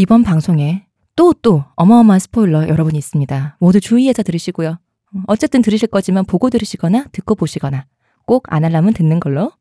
이번 방송에 또 어마어마한 스포일러 여러분이 있습니다. 모두 주의해서 들으시고요. 어쨌든 들으실 거지만 보고 들으시거나 듣고 보시거나 꼭 안 하려면 듣는 걸로.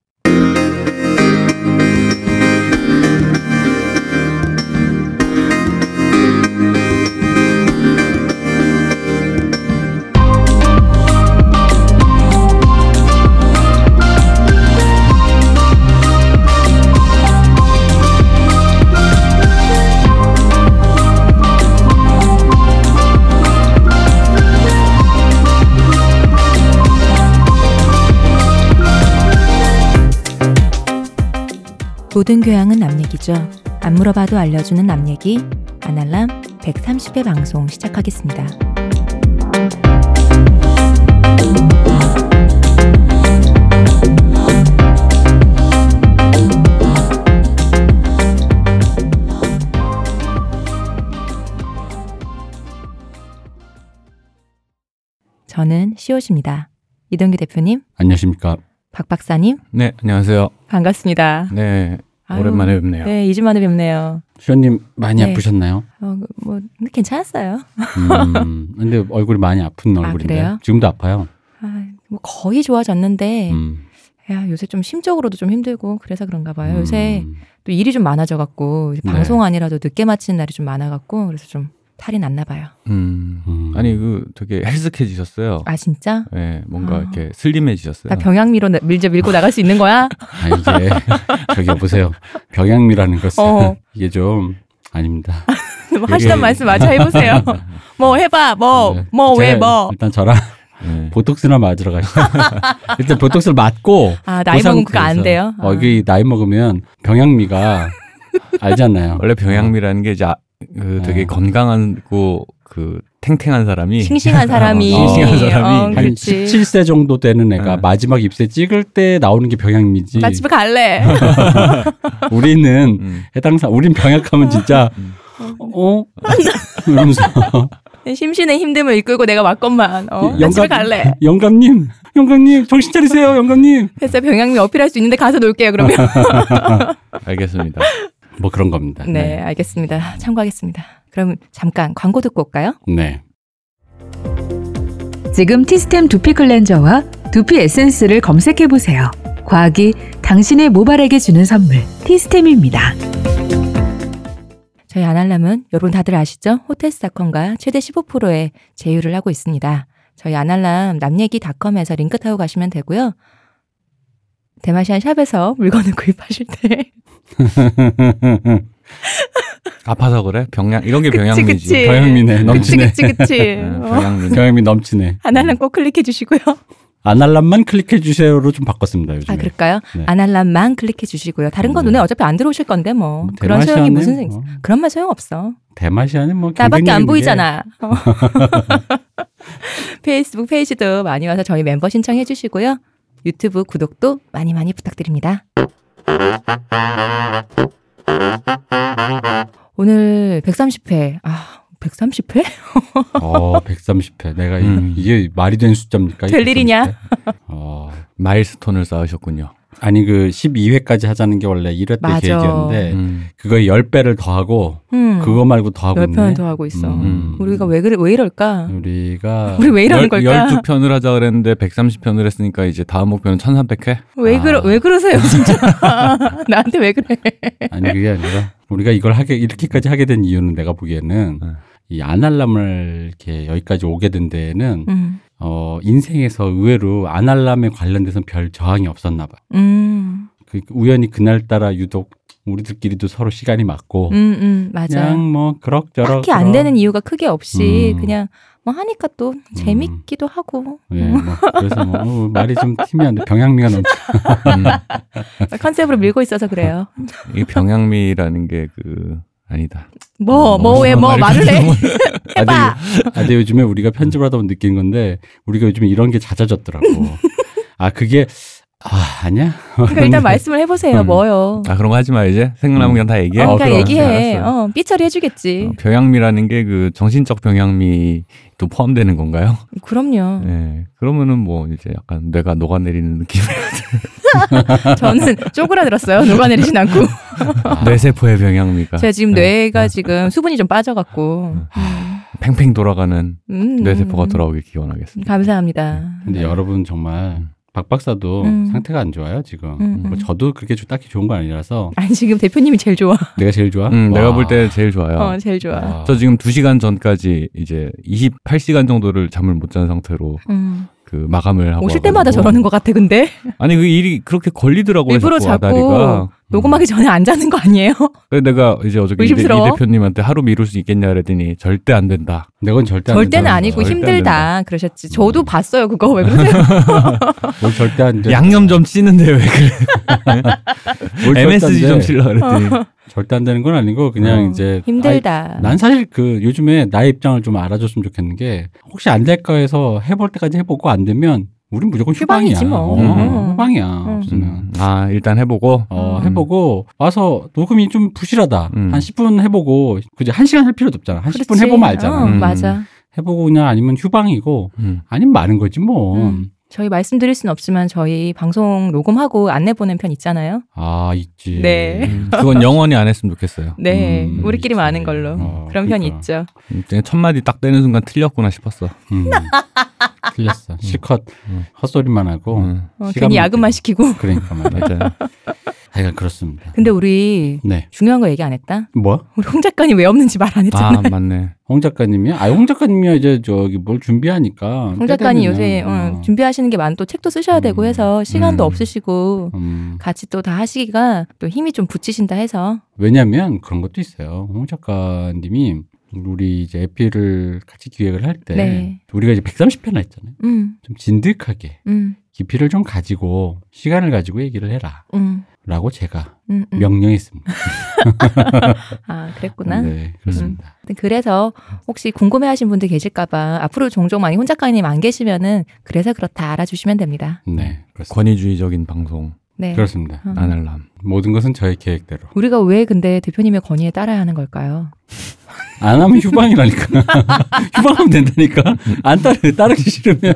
모든 교양은 남 얘기죠. 안 물어봐도 알려주는 남 얘기 아날람 130회 방송 시작하겠습니다. 저는 시옷입니다. 이동규 대표님. 안녕하십니까. 박 박사님. 네, 안녕하세요. 반갑습니다. 네. 오랜만에 뵙네요. 네, 2주 만에 뵙네요. 시원님 많이 아프셨나요? 괜찮았어요. 근데 얼굴이 많이 아픈 얼굴인데. 아, 지금도 아파요? 거의 좋아졌는데 요새 좀 심적으로도 좀 힘들고 그래서 그런가 봐요. 요새 또 일이 좀 많아져갖고 이제 방송 아니라도 늦게 마치는 날이 좀 많아갖고 그래서 좀 탈이 났나 봐요. 아니 되게 헬스케지셨어요. 아 진짜? 네, 뭔가 이렇게 슬림해지셨어요. 나 병양미로 밀고 나갈 수 있는 거야? 아 이제 저기 보세요. 병양미라는 것은 이게 좀 아닙니다. 하시던 말씀 마저 해보세요. 뭐 해봐, 일단 저랑 보톡스나 맞으러 가시죠. 일단 보톡스를 맞고. 아 나이 먹으면 그거 안 돼요? 이게 나이 먹으면 병양미가 알잖아요. 원래 병양미라는 게 이제. 되게 건강하고 탱탱한 사람이 싱싱한 사람이 한 17세 정도 되는 애가 마지막 잎새 찍을 때 나오는 게 병양미지. 나 집에 갈래. 우린 병약하면 진짜 이러면서 심신의 힘듦을 이끌고 내가 왔건만 나 집에 갈래. 영감님 정신 차리세요. 영감님 됐어요. 병양미 어필할 수 있는데 가서 놀게요 그러면. 알겠습니다. 뭐 그런 겁니다. 네, 알겠습니다. 참고하겠습니다. 그럼 잠깐 광고 듣고 올까요? 네. 지금 티스템 두피 클렌저와 두피 에센스를 검색해보세요. 과학이 당신의 모발에게 주는 선물, 티스템입니다. 저희 아날람은 여러분 다들 아시죠? 호텔스닷컴과 최대 15%의 제휴를 하고 있습니다. 저희 아날람 남얘기닷컴에서 링크 타고 가시면 되고요. 대마시안 샵에서 물건을 구입하실 때 아파서 그래? 병양 이런 게 병양미지. 병양미네. 넘치네. 그치. 병양미 넘치네. 아날람 꼭 클릭해 주시고요. 아날람만 클릭해 주세요로 좀 바꿨습니다 요즘에. 아 그럴까요? 네. 아날람만 클릭해 주시고요. 다른 건 눈에 어차피 안 들어오실 건데 뭐 그런 소용이 무슨 그런 말 소용 없어. 대마시아는 뭐 나밖에 안 보이잖아. 페이스북 페이지도 많이 와서 저희 멤버 신청해 주시고요. 유튜브 구독도 많이 부탁드립니다. 오늘 130회. 130회? 130회. 내가 이게 말이 된 숫자입니까? 될 일이냐? 마일스톤을 쌓으셨군요. 아니 12회까지 하자는 게 원래 1회 때 계획이었는데 그거에 10배를 더하고 그거 말고 더하고 있네. 10편을 더하고 있어. 우리가 왜 이럴까? 우리 왜 이러는 걸까? 12편을 하자 그랬는데 130편을 했으니까 이제 다음 목표는 1300회? 왜 그러세요 진짜. 나한테 왜 그래. 아니 그게 아니라 우리가 이렇게까지 하게 된 이유는 내가 보기에는 이 아날람을 이렇게 여기까지 오게 된 데에는 인생에서 의외로 아날람에 관련돼서는 별 저항이 없었나 봐. 우연히 그날따라 유독 우리들끼리도 서로 시간이 맞고 맞아. 그냥 뭐 그럭저럭 딱히 안 되는 이유가 크게 없이 그냥 뭐 하니까 또 재밌기도 하고. 예, 그래서 말이 좀 팀이 안 돼. 병양미가 넘쳐. 컨셉으로 밀고 있어서 그래요. 이 병양미라는 게 아니다. 말을 해. 해봐. 근데 요즘에 우리가 편집을 하다 보면 느낀 건데 우리가 요즘에 이런 게 잦아졌더라고. 그게 아, 아니야. 그러니까 일단 말씀을 해보세요. 뭐요? 아, 그런 거 하지 마, 이제. 생각나면 그냥 다 얘기해. 그냥 얘기해. 삐처리 해주겠지. 병양미라는 게 그 정신적 병양미 또 포함되는 건가요? 그럼요. 네. 그러면은 뭐 이제 약간 뇌가 녹아내리는 느낌이. 저는 쪼그라들었어요. 녹아내리진 않고. 뇌세포의 병양미가. 제가 지금 뇌가 지금 수분이 좀 빠져갖고. 팽팽 돌아가는 뇌세포가 돌아오길 기원하겠습니다. 감사합니다. 네. 근데 여러분 정말. 박 박사도 상태가 안 좋아요 지금. 뭐 저도 그게 딱히 좋은 건 아니라서. 아니 지금 대표님이 제일 좋아. 내가 제일 좋아? 내가 볼 때 제일 좋아요. 제일 좋아. 와. 저 지금 2시간 전까지 이제 28시간 정도를 잠을 못 잔 상태로 그 마감을 하고. 오실 때마다 저러는 것 같아 근데. 아니 그 일이 그렇게 걸리더라고요. 일부러 자꾸 녹음하기 전에 안 자는 거 아니에요? 그래서 내가 이제 어저께 이 대표님한테 하루 미룰 수 있겠냐 그랬더니 절대 안 된다. 내건 절대 안 된다. 절대는 아니고 힘들다 그러셨지. 저도 봤어요 그거. 왜 그러세요? 뭘 절대 안 돼. 양념 좀 찌는데 왜 그래. MSG 좀 찔러 그랬더니. 절대 안 되는 건 아니고 그냥 이제 힘들다. 난 사실 그 요즘에 나의 입장을 좀 알아줬으면 좋겠는 게 혹시 안 될까 해서 해볼 때까지 해보고 안 되면 우린 무조건 휴방이야. 휴방이지 뭐. 휴방이야. 없으면. 아, 일단 해보고? 해보고, 와서 녹음이 좀 부실하다. 한 10분 해보고, 그지? 1시간 할 필요도 없잖아. 한 그렇지. 10분 해보면 알잖아. 맞아. 해보고 그냥 아니면 휴방이고, 아니면 마는 거지 뭐. 저희 말씀드릴 순 없지만 저희 방송 녹음하고 안내 보낸 편 있잖아요. 아, 있지. 네. 그건 영원히 안 했으면 좋겠어요. 네. 우리끼리 많은 걸로. 그런 그러니까. 편이 있죠. 첫 마디 딱 떼는 순간 틀렸구나 싶었어. 틀렸어. 실컷 헛소리만 하고. 괜히 야근만 시키고. 그러니까 맞아요. 하여간 그렇습니다. 근데 우리 중요한 거 얘기 안 했다? 뭐? 우리 홍 작가님 왜 없는지 말 안 했잖아. 아, 맞네. 홍 작가님이야? 아, 홍 작가님이야 이제 저기 뭘 준비하니까. 홍 작가님 요새 준비하시는 게 많고 책도 쓰셔야 되고 해서 시간도 없으시고 같이 또 다 하시기가 또 힘이 좀 붙이신다 해서. 왜냐면 그런 것도 있어요. 홍 작가님이 우리 이제 에피를 같이 기획을 할 때 우리가 이제 130편을 했잖아요. 좀 진득하게 깊이를 좀 가지고 시간을 가지고 얘기를 해라. 라고 제가 명령했습니다. 아, 그랬구나. 네, 그렇습니다. 그래서 혹시 궁금해하신 분들 계실까봐 앞으로 종종 많이 혼작가님 안 계시면은 그래서 그렇다 알아주시면 됩니다. 네, 그렇습니다. 권위주의적인 방송. 네, 그렇습니다. 아날람. 모든 것은 저의 계획대로. 우리가 왜 근데 대표님의 권위에 따라야 하는 걸까요? 안 하면 휴방이라니까. 휴방하면 된다니까. 안 따르기 싫으면.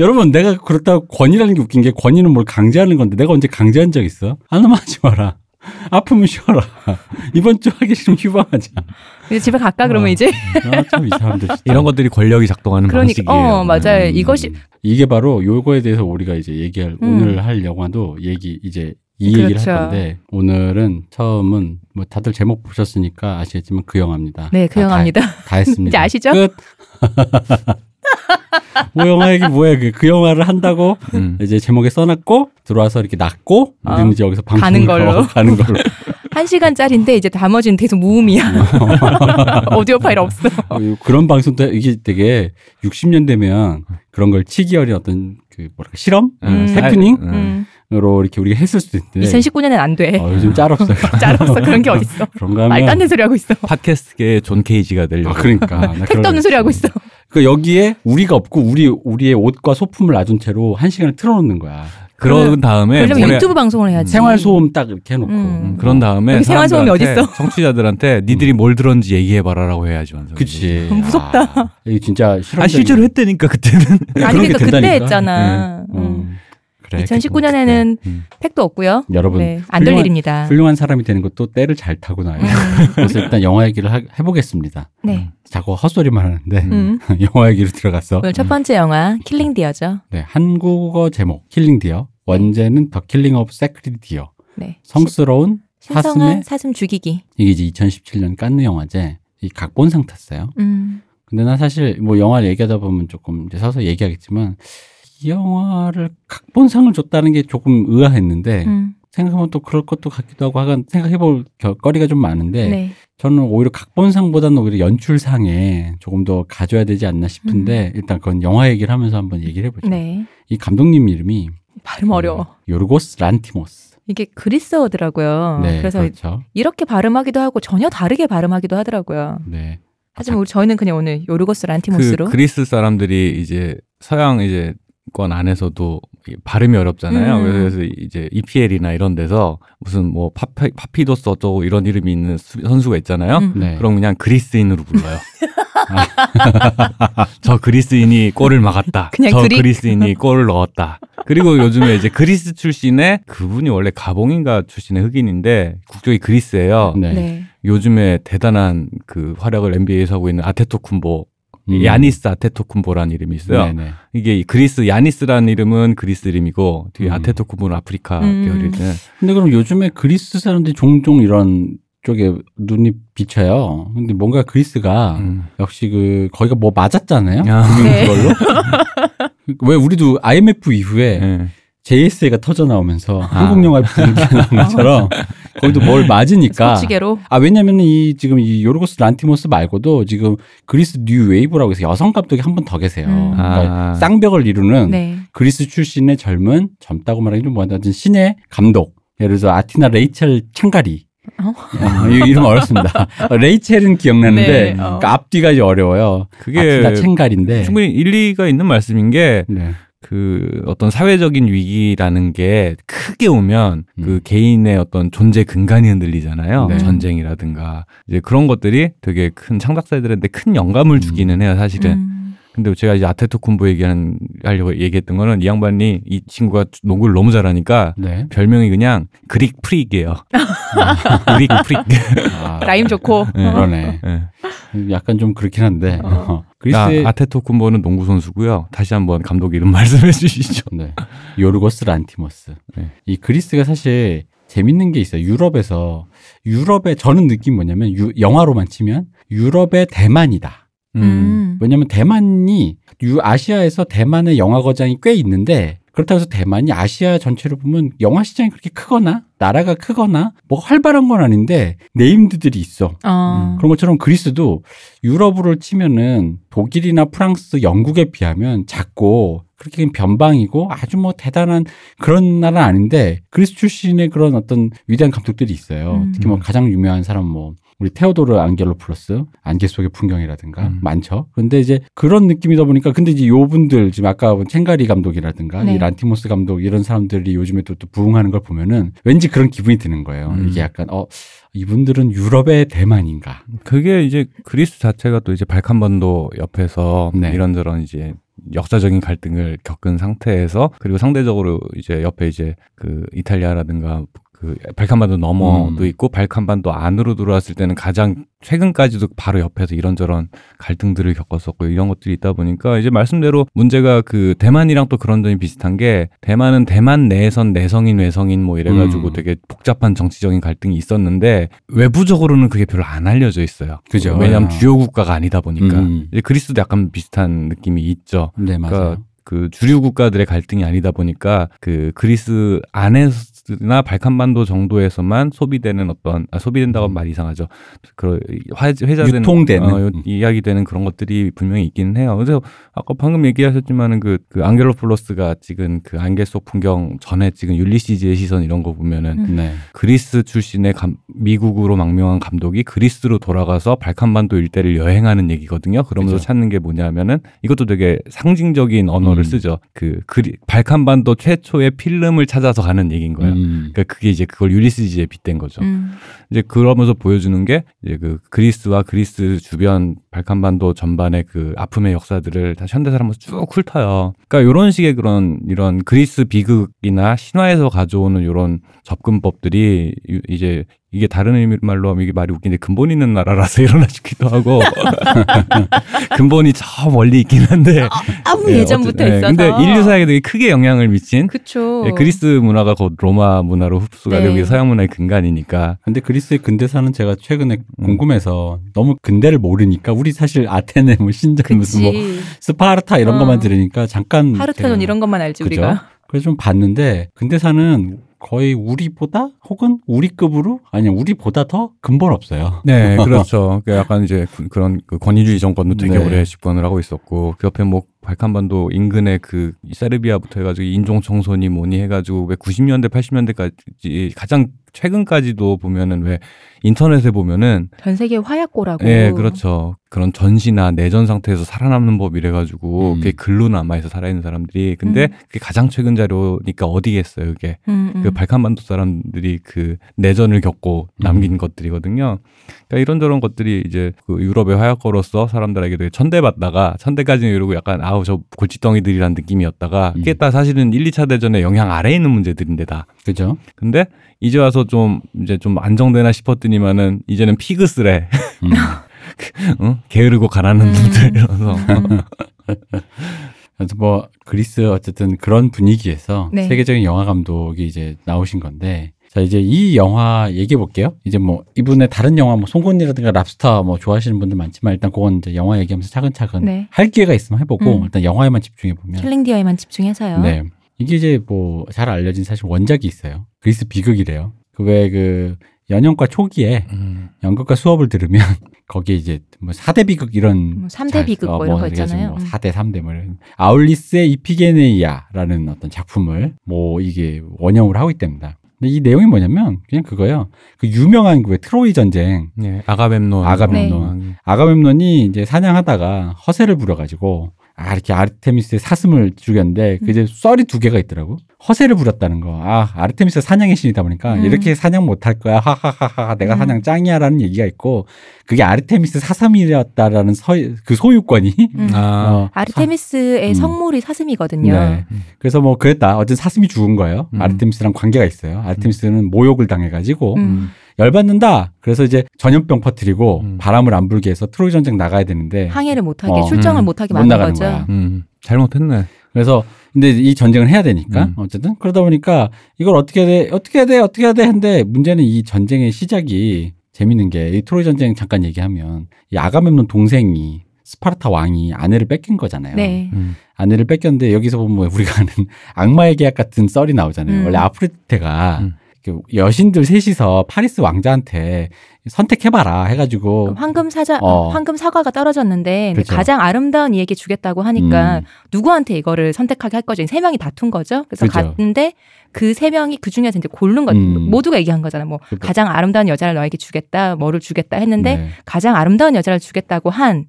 여러분, 내가 그렇다고 권위라는 게 웃긴 게 권위는 뭘 강제하는 건데 내가 언제 강제한 적 있어? 안 하면 하지 마라. 아프면 쉬어라. 이번 주 하기 싫으면 휴방하자. 이제 집에 갈까 그러면 이제. 참 이 사람들 진짜. 이런 것들이 권력이 작동하는 방식이에요. 맞아요. 이것이 이게 바로 요거에 대해서 우리가 이제 얘기할 오늘 할 영화도 얘기를 할 건데 오늘은 처음은 뭐 다들 제목 보셨으니까 아시겠지만 그 영화입니다. 네, 그 영화입니다. 다 했습니다. 이제 아시죠? 끝. 뭐 영화 얘기 뭐야 그 영화를 한다고 이제 제목에 써놨고 들어와서 이렇게 놨고 우리는 이제 여기서 방송을 가는 걸로. 1시간짜리인데 이제 나머지는 계속 무음이야. 오디오 파일 없어. 그런 방송도 이게 되게 60년 되면 그런 걸 치기 어린 어떤 그 뭐랄까 실험? 해프닝? 으로 이렇게 우리가 했을 수도 있는데 2019년엔 안 돼. 요즘 짤 없어. 짤 없어. 그런 게 어딨어. 그런가 하면 말도 안 되는 소리 하고 있어. 팟캐스트계의 존 케이지가 되려고. 그러니까. 택도 없는 소리 하고 있어. 그 여기에 우리가 없고 우리의 옷과 소품을 놔둔 채로 1시간을 틀어놓는 거야. 그런 다음에 유튜브 방송을 해야지. 생활소음 딱 이렇게 해놓고 그런 다음에 생활소음이 어딨어? 청취자들한테 니들이 뭘 들었는지 얘기해봐라라고 해야지. 완전. 그치. 무섭다. 이게 진짜 실험적인. 아, 실제로 했다니까 그때는. 아니 그러니까 그때 했잖아. 2019년에는 팩도 없고요. 여러분 네, 안 될 일입니다. 훌륭한 사람이 되는 것도 때를 잘 타고나요. 그래서 일단 영화 얘기를 해보겠습니다. 네. 자꾸 헛소리만 하는데 영화 얘기로 들어갔어. 오늘 첫 번째 영화 킬링디어죠. 네, 한국어 제목 킬링디어. 원제는 더 킬링 오브 세크리드 디어. 네. 성스러운 사슴의 사슴 죽이기. 이게 이제 2017년 칸느 영화제 이 각본상 탔어요. 근데 난 사실 뭐 영화를 얘기하다 보면 조금 이제 서서 얘기하겠지만. 이 영화를 각본상을 줬다는 게 조금 의아했는데 생각하면 또 그럴 것도 같기도 하고 하여간 생각해볼 거리가 좀 많은데 저는 오히려 각본상보다는 오히려 연출상에 조금 더 가져야 되지 않나 싶은데 일단 그건 영화 얘기를 하면서 한번 얘기를 해보죠. 네. 이 감독님 이름이 발음 어려워. 요르고스 란티모스. 이게 그리스어더라고요. 네, 그래서 그렇죠. 이렇게 발음하기도 하고 전혀 다르게 발음하기도 하더라고요. 네. 하지만 저희는 그냥 오늘 요르고스 란티모스로. 그 그리스 사람들이 이제 서양 이제 권 안에서도 발음이 어렵잖아요. 그래서 이제 EPL이나 이런 데서 무슨 뭐 파피도스 어쩌고 이런 이름이 있는 선수가 있잖아요. 네. 그럼 그냥 그리스인으로 불러요. 저 그리스인이 골을 막았다. 저 그리스인이 골을 넣었다. 그리고 요즘에 이제 그리스 출신의 그분이 원래 가봉인가 출신의 흑인인데 국적이 그리스예요. 네. 네. 요즘에 대단한 그 활약을 NBA에서 하고 있는 아테토쿤보. 야니스 아데토쿤보라는 이름이 있어요. 네네. 이게 그리스 야니스라는 이름은 그리스 이름이고 뒤에 아테토쿤보는 아프리카 계열이든. 근데 그럼 요즘에 그리스 사람들이 종종 이런 쪽에 눈이 비쳐요. 근데 뭔가 그리스가 역시 그 거기가 뭐 맞았잖아요. 네. 그걸로. 왜 우리도 IMF 이후에 네. JSA가 터져 나오면서 한국 영화 분위기 나온 것처럼 거기도 뭘 맞으니까. 솔직히로. 아 왜냐면 이 지금 이 요르고스 란티모스 말고도 지금 그리스 뉴 웨이브라고 해서 여성 감독이 한 분 더 계세요. 그러니까 쌍벽을 이루는 네. 그리스 출신의 젊은 젊다고 말하기 좀 뭐한다. 신의 감독. 예를 들어서 아티나 레이첼 찬가리. 이름 어렵습니다. 레이첼은 기억나는데 네, 그러니까 앞뒤가 이제 어려워요. 그게 아티나 찬가리인데 충분히 일리가 있는 말씀인 게. 네. 그 어떤 사회적인 위기라는 게 크게 오면 그 개인의 어떤 존재 근간이 흔들리잖아요. 네. 전쟁이라든가 이제 그런 것들이 되게 큰 창작자들한테 큰 영감을 주기는 해요, 사실은. 근데 제가 이제 아테토쿤보 얘기하려고 얘기했던 거는 이 양반이 이 친구가 농구를 너무 잘하니까 네. 별명이 그냥 그릭 프릭이에요. 그릭 프릭. 아, 라임 좋고. 네. 그러네. 네. 약간 좀 그렇긴 한데. 그리스의 아테토쿤보는 농구 선수고요. 다시 한번 감독 이름 말씀해 주시죠. 네. 요르고스 란티모스. 네. 이 그리스가 사실 재밌는 게 있어요. 유럽의 저는 느낌 뭐냐면 영화로만 치면 유럽의 대만이다. 왜냐면 대만이 아시아에서 대만의 영화 거장이 꽤 있는데 그렇다고 해서 대만이 아시아 전체로 보면 영화 시장이 그렇게 크거나 나라가 크거나 뭐 활발한 건 아닌데 네임드들이 있어. 그런 것처럼 그리스도 유럽으로 치면은 독일이나 프랑스, 영국에 비하면 작고 그렇게 변방이고 아주 뭐 대단한 그런 나라는 아닌데 그리스 출신의 그런 어떤 위대한 감독들이 있어요. 특히 뭐 가장 유명한 사람 뭐 우리 테오도르 안젤로풀로스, 안개 속의 풍경이라든가 많죠. 그런데 이제 그런 느낌이다 보니까 근데 이제 요분들 지금 아까 본 첸가리 감독이라든가 네. 이 란티모스 감독 이런 사람들이 요즘에 또 부흥하는 걸 보면은 왠지 그런 기분이 드는 거예요. 이게 약간 이분들은 유럽의 대만인가? 그게 이제 그리스 자체가 또 이제 발칸반도 옆에서 네. 이런저런 이제 역사적인 갈등을 겪은 상태에서 그리고 상대적으로 이제 옆에 이제 그 이탈리아라든가 그 발칸반도 너머도 있고 발칸반도 안으로 들어왔을 때는 가장 최근까지도 바로 옆에서 이런저런 갈등들을 겪었었고 이런 것들이 있다 보니까 이제 말씀대로 문제가 그 대만이랑 또 그런 점이 비슷한 게 대만은 대만 내에선 내성인 외성인 뭐 이래가지고 되게 복잡한 정치적인 갈등이 있었는데 외부적으로는 그게 별로 안 알려져 있어요. 그죠. 왜냐하면 주요 국가가 아니다 보니까 이제 그리스도 약간 비슷한 느낌이 있죠. 네 맞아요. 그러니까 그 주류 국가들의 갈등이 아니다 보니까 그 그리스 안에서 나 발칸반도 정도에서만 소비되는 어떤 소비된다고 말 이상하죠. 그 회자되는 유통되는 이야기되는 그런 것들이 분명히 있기는 해요. 그래서 아까 방금 얘기하셨지만은 그 안겔로폴로스가 찍은 그 안개 속 풍경 전에 찍은 율리시즈의 시선 이런 거 보면은 네. 그리스 출신의 미국으로 망명한 감독이 그리스로 돌아가서 발칸반도 일대를 여행하는 얘기거든요. 그러면서 그렇죠. 찾는 게 뭐냐면은 이것도 되게 상징적인 언어를 쓰죠. 발칸반도 최초의 필름을 찾아서 가는 얘기인 거예요. 그러니까 그게 이제 그걸 율리시즈에 빗댄 거죠. 이제 그러면서 보여주는 게 이제 그 그리스와 그리스 주변 발칸반도 전반의 그 아픔의 역사들을 다 현대사를 한번 쭉 훑어요. 그러니까 이런 식의 그런 이런 그리스 비극이나 신화에서 가져오는 이런 접근법들이 이제 이게 다른 의미 말로 하면 이게 말이 웃긴데 근본 있는 나라라서 일어나시기도 하고 근본이 저 멀리 있긴 한데 아무 예전부터 있어서 근데 인류사에게 되게 크게 영향을 미친 그쵸. 그리스 문화가 곧 로마 문화로 흡수가 되고 네. 서양 문화의 근간이니까 근데 그리스의 근대사는 제가 최근에 궁금해서 너무 근대를 모르니까 우리 사실 아테네 뭐 신전 무슨 뭐 스파르타 이런 것만 들으니까 잠깐 파르테논 이런 것만 알지 그죠? 우리가 그래서 좀 봤는데 근대사는 거의 우리보다 혹은 우리급으로 아니 우리보다 더 근본 없어요. 네, 그렇죠. 그러니까 약간 이제 그런 그 권위주의 정권도 되게 네. 오래 집권을 하고 있었고 그 옆에 뭐 발칸반도 인근의 그 세르비아부터 해가지고 인종 청소니 뭐니 해가지고 90년대 80년대까지 가장 최근까지도 보면은 왜 인터넷에 보면은 전 세계 화약고라고. 예, 그렇죠. 그런 전시나 내전 상태에서 살아남는 법 이래가지고 그게 글로 남아있어 살아있는 사람들이. 근데 그게 가장 최근 자료니까 어디겠어요, 그게. 그 발칸반도 사람들이 그 내전을 겪고 남긴 것들이거든요. 그러니까 이런저런 것들이 이제 그 유럽의 화약고로서 사람들에게 되게 천대받다가 천대까지는 이러고 약간 아우 저 골칫덩이들이란 느낌이었다가 그게 다 사실은 1, 2차 대전의 영향 아래에 있는 문제들인데 다. 그죠. 근데 이제 와서 좀 이제 좀 안정되나 싶었더니만은 이제는 피그스래. 어? 게으르고 가난한 놈들 이러면서. 뭐 그리스 어쨌든 그런 분위기에서 네. 세계적인 영화 감독이 이제 나오신 건데. 자, 이제 이 영화 얘기해 볼게요. 이제 뭐 이분의 다른 영화 뭐 송곳니라든가 랍스터 뭐 좋아하시는 분들 많지만 일단 그건 이제 영화 얘기하면서 차근차근 네. 할 기회가 있으면 해보고 일단 영화에만 집중해 보면. 킬링디어에만 집중해서요. 네. 이게 이제 뭐 잘 알려진 사실 원작이 있어요. 그리스 비극이래요. 그 왜 그 연영과 초기에 연극과 수업을 들으면 거기에 이제 뭐 4대 비극 이런 뭐 3대 비극 뭐 이런 거 있잖아요. 뭐 4대 3대 뭐 이런 아울리스의 이피게네이아라는 어떤 작품을 뭐 이게 원형으로 하고 있답니다. 근데 이 내용이 뭐냐면 그냥 그거예요. 그 유명한 그 트로이 전쟁. 네, 아가멤논. 네. 아가멤논이 이제 사냥하다가 허세를 부려가지고 이렇게 아르테미스의 사슴을 죽였는데 그 이제 썰이 두 개가 있더라고. 허세를 부렸다는 거. 아르테미스가 사냥의 신이다 보니까 이렇게 사냥 못할 거야. 하하하하. 내가 사냥 짱이야라는 얘기가 있고 그게 아르테미스 사슴이었다라는 그 소유권이. 아르테미스의 성물이 사슴이거든요. 네. 그래서 뭐 그랬다. 어쨌든 사슴이 죽은 거예요. 아르테미스랑 관계가 있어요. 아르테미스는 모욕을 당해가지고. 열받는다. 그래서 이제 전염병 퍼뜨리고 바람을 안 불게 해서 트로이 전쟁 나가야 되는데 항해를 못하게 출정을 못하게 만든 거죠. 거야. 잘못했네. 그래서 근데 이 전쟁을 해야 되니까 어쨌든 그러다 보니까 이걸 어떻게 해야 돼 했는데 문제는 이 전쟁의 시작이 재밌는 게 이 트로이 전쟁 잠깐 얘기하면 이 아가멤논 동생이 스파르타 왕이 아내를 뺏긴 거잖아요. 네. 아내를 뺏겼는데 여기서 보면 우리가 아는 악마의 계약 같은 썰이 나오잖아요. 원래 아프로디테가 여신들 셋이서 파리스 왕자한테 선택해봐라 해가지고 황금 사과가 떨어졌는데 그렇죠. 가장 아름다운 이에게 주겠다고 하니까 누구한테 이거를 선택하게 할 거죠. 세 명이 다툰 거죠. 그래서 그렇죠. 갔는데 그 세 명이 그 중에서 이제 고른 거 모두가 얘기한 거잖아. 뭐 그렇죠. 가장 아름다운 여자를 너에게 주겠다, 뭐를 주겠다 했는데 네. 가장 아름다운 여자를 주겠다고 한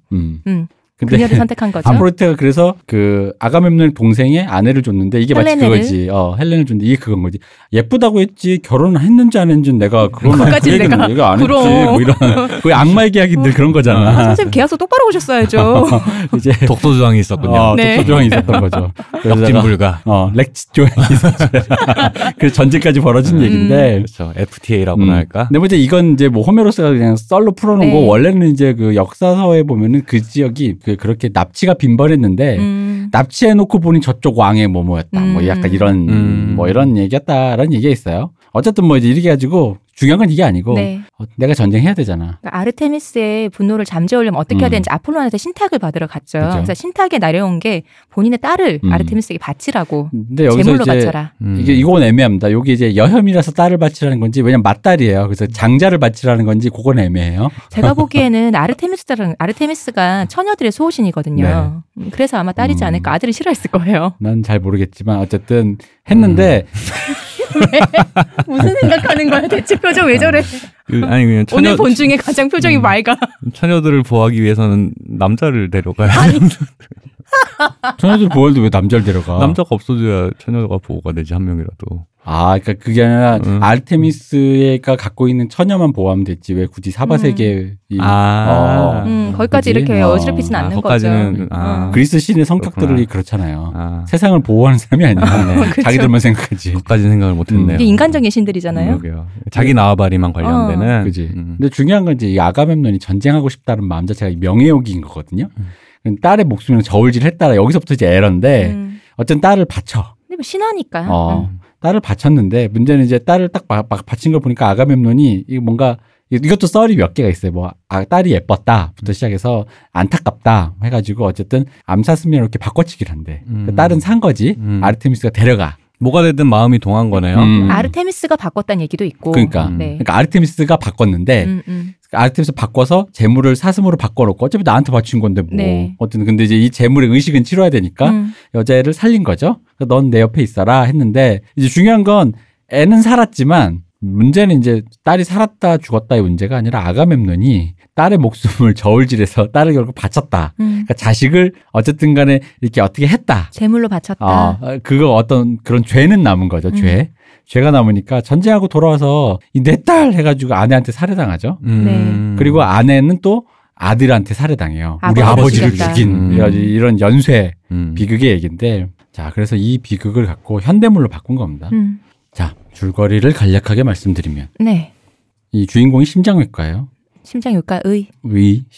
그녀를 선택한 거죠. 아프로디테가 그래서 그 아가멤논 동생의 아내를 줬는데 이게 헬레네를. 마치 그거지. 헬렌을 줬는데 이게 그건 거지. 예쁘다고 했지 결혼을 했는지 안 했는지 내가 그런 그 얘기는 내가 안 했지. 뭐 이런 거의 악마의 계약인들 그런 거잖아. 선생님 계약서 똑바로 오셨어야죠. 이제 독소 조항이 있었군요. 네. 독소 조항이 있었던 거죠. 역진 불가. 렉치 조항이 있었죠. 그래서 전쟁까지 벌어진 얘기인데. 그렇죠. FTA라고나 할까. 근데 뭐 이제 이건 이제 뭐 호메로스가 그냥 썰로 풀어놓은 거. 원래는 이제 그 역사서에 보면은 그 지역이 그렇게 납치가 빈번했는데 납치해놓고 보니 저쪽 왕의 뭐였다 뭐 약간 이런 뭐 이런 얘기였다라는 얘기가 있어요. 어쨌든 뭐 이제 이렇게 가지고 중요한 건 이게 아니고 네. 내가 전쟁해야 되잖아. 그러니까 아르테미스의 분노를 잠재우려면 어떻게 해야 되는지 아폴로한테 신탁을 받으러 갔죠. 그렇죠. 그래서 신탁에 내려온 게 본인의 딸을 아르테미스에게 바치라고. 근데 여기서 제물로 바쳐라. 이게 이건 애매합니다. 여기 이제 여혐이라서 딸을 바치라는 건지 왜냐면 맞딸이에요. 그래서 장자를 바치라는 건지 그건 애매해요. 제가 보기에는 아르테미스가 처녀들의 수호신이거든요. 네. 그래서 아마 딸이지 않을까. 아들을 싫어했을 거예요. 난 잘 모르겠지만 어쨌든 했는데. 왜? 무슨 생각하는 거야? 대체 표정 왜 저래? 아니 그냥 오늘 본 중에 가장 표정이 맑아. 처녀들을 보호하기 위해서는 남자를 데려가야 돼. 처녀들 보호해도 왜 남자를 데려가? 남자가 없어져야 처녀가 보호가 되지 한 명이라도. 그러니까 그게 아니라 아르테미스가 갖고 있는 처녀만 보호하면 됐지 왜 굳이 사바세계 거기까지 그치? 이렇게 어지럽히진 않는 거죠. 그리스 신의 성격들이 그렇잖아요. 세상을 보호하는 사람이 아니라 그렇죠. 자기들만 생각하지. 거기까지는 생각을 못했네요. 이게 인간적인 신들이잖아요. 자기 나와바리만 관련되는. 그지. 근데 중요한 건 이제 이 아가멤논이 전쟁하고 싶다는 마음 자체가 명예욕인 거거든요. 딸의 목숨이랑 저울질했다라 여기서부터 이제 에러인데 어쨌든 딸을 바쳐. 근데 뭐 신하니까. 딸을 바쳤는데 문제는 이제 딸을 딱 막 바친 걸 보니까 아가멤논이 뭔가 이것도 썰이 몇 개가 있어요. 뭐 딸이 예뻤다부터 시작해서 안타깝다 해가지고 어쨌든 암사슴이랑 이렇게 바꿔치기를 한대. 그러니까 딸은 산 거지. 아르테미스가 데려가. 뭐가 되든 마음이 동한 거네요. 아르테미스가 바꿨다는 얘기도 있고. 그러니까, 그러니까 아르테미스가 바꿨는데 아르테미스 바꿔서 재물을 사슴으로 바꿔놓고 어차피 나한테 바친 건데 뭐. 네. 어쨌든 근데 이제 이 재물의 의식은 치러야 되니까 여자애를 살린 거죠. 넌 내 옆에 있어라 했는데 이제 중요한 건 애는 살았지만 문제는 이제 딸이 살았다 죽었다의 문제가 아니라 아가멤논이 딸의 목숨을 저울질해서 딸을 결국 바쳤다. 그러니까 자식을 어쨌든 간에 이렇게 어떻게 했다. 제물로 바쳤다. 그거 어떤 그런 죄는 남은 거죠. 죄가 남으니까 전쟁하고 돌아와서 내 딸 해가지고 아내한테 살해당하죠. 네. 그리고 아내는 또 아들한테 살해당해요. 우리 아버지를 죽인 이런 연쇄 비극의 얘기인데, 자 그래서 이 비극을 갖고 현대물로 바꾼 겁니다. 자 줄거리를 간략하게 말씀드리면, 네, 이 주인공이 심장외과예요. 심장외과의입니다.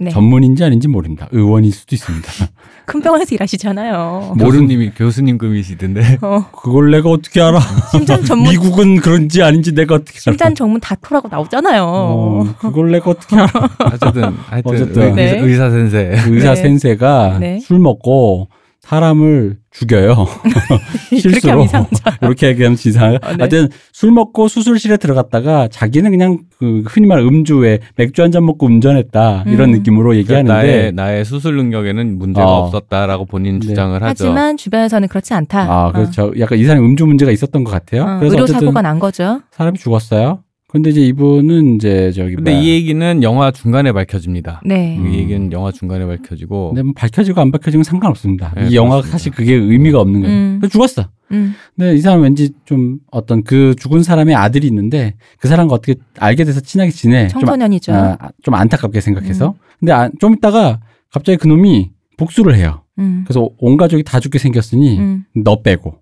네. 전문인지 아닌지 모릅니다. 의원일 수도 있습니다. 큰 병원에서 일하시잖아요. 모르님이 교수님급이시던데. 그걸 내가 어떻게 알아? 심장 전문. 미국은 그런지 아닌지 내가 어떻게 알아? 심장 전문 닥터라고 나오잖아요. 그걸 내가 어떻게 알아? 어쨌든 네. 의사 센세. 의사 네. 센세가 네. 술 먹고 사람을 죽여요. 실수로. 이렇게 얘기하면 이상하죠. 하여튼 술 먹고 수술실에 들어갔다가 자기는 그냥 그 흔히 말하는 음주에 맥주 한 잔 먹고 운전했다. 이런 느낌으로 얘기하는데. 나의 수술 능력에는 문제가 없었다라고 본인 네. 주장을 하죠. 하지만 주변에서는 그렇지 않다. 그렇죠. 약간 이 사람이 음주 문제가 있었던 것 같아요. 그래서 의료사고가 난 거죠. 사람이 죽었어요. 근데 이제 이분은 이제 저기. 근데 이 얘기는 영화 중간에 밝혀집니다. 네. 이 얘기는 영화 중간에 밝혀지고. 근데 뭐 밝혀지고 안 밝혀지고 상관없습니다. 네, 이 영화가 사실 그게 의미가 없는 거예요. 그래서 죽었어. 근데 이 사람 왠지 좀 어떤 그 죽은 사람의 아들이 있는데 그 사람과 어떻게 알게 돼서 친하게 지내. 청소년이죠. 좀 안타깝게 생각해서. 근데 좀 있다가 갑자기 그 놈이 복수를 해요. 그래서 온 가족이 다 죽게 생겼으니 너 빼고.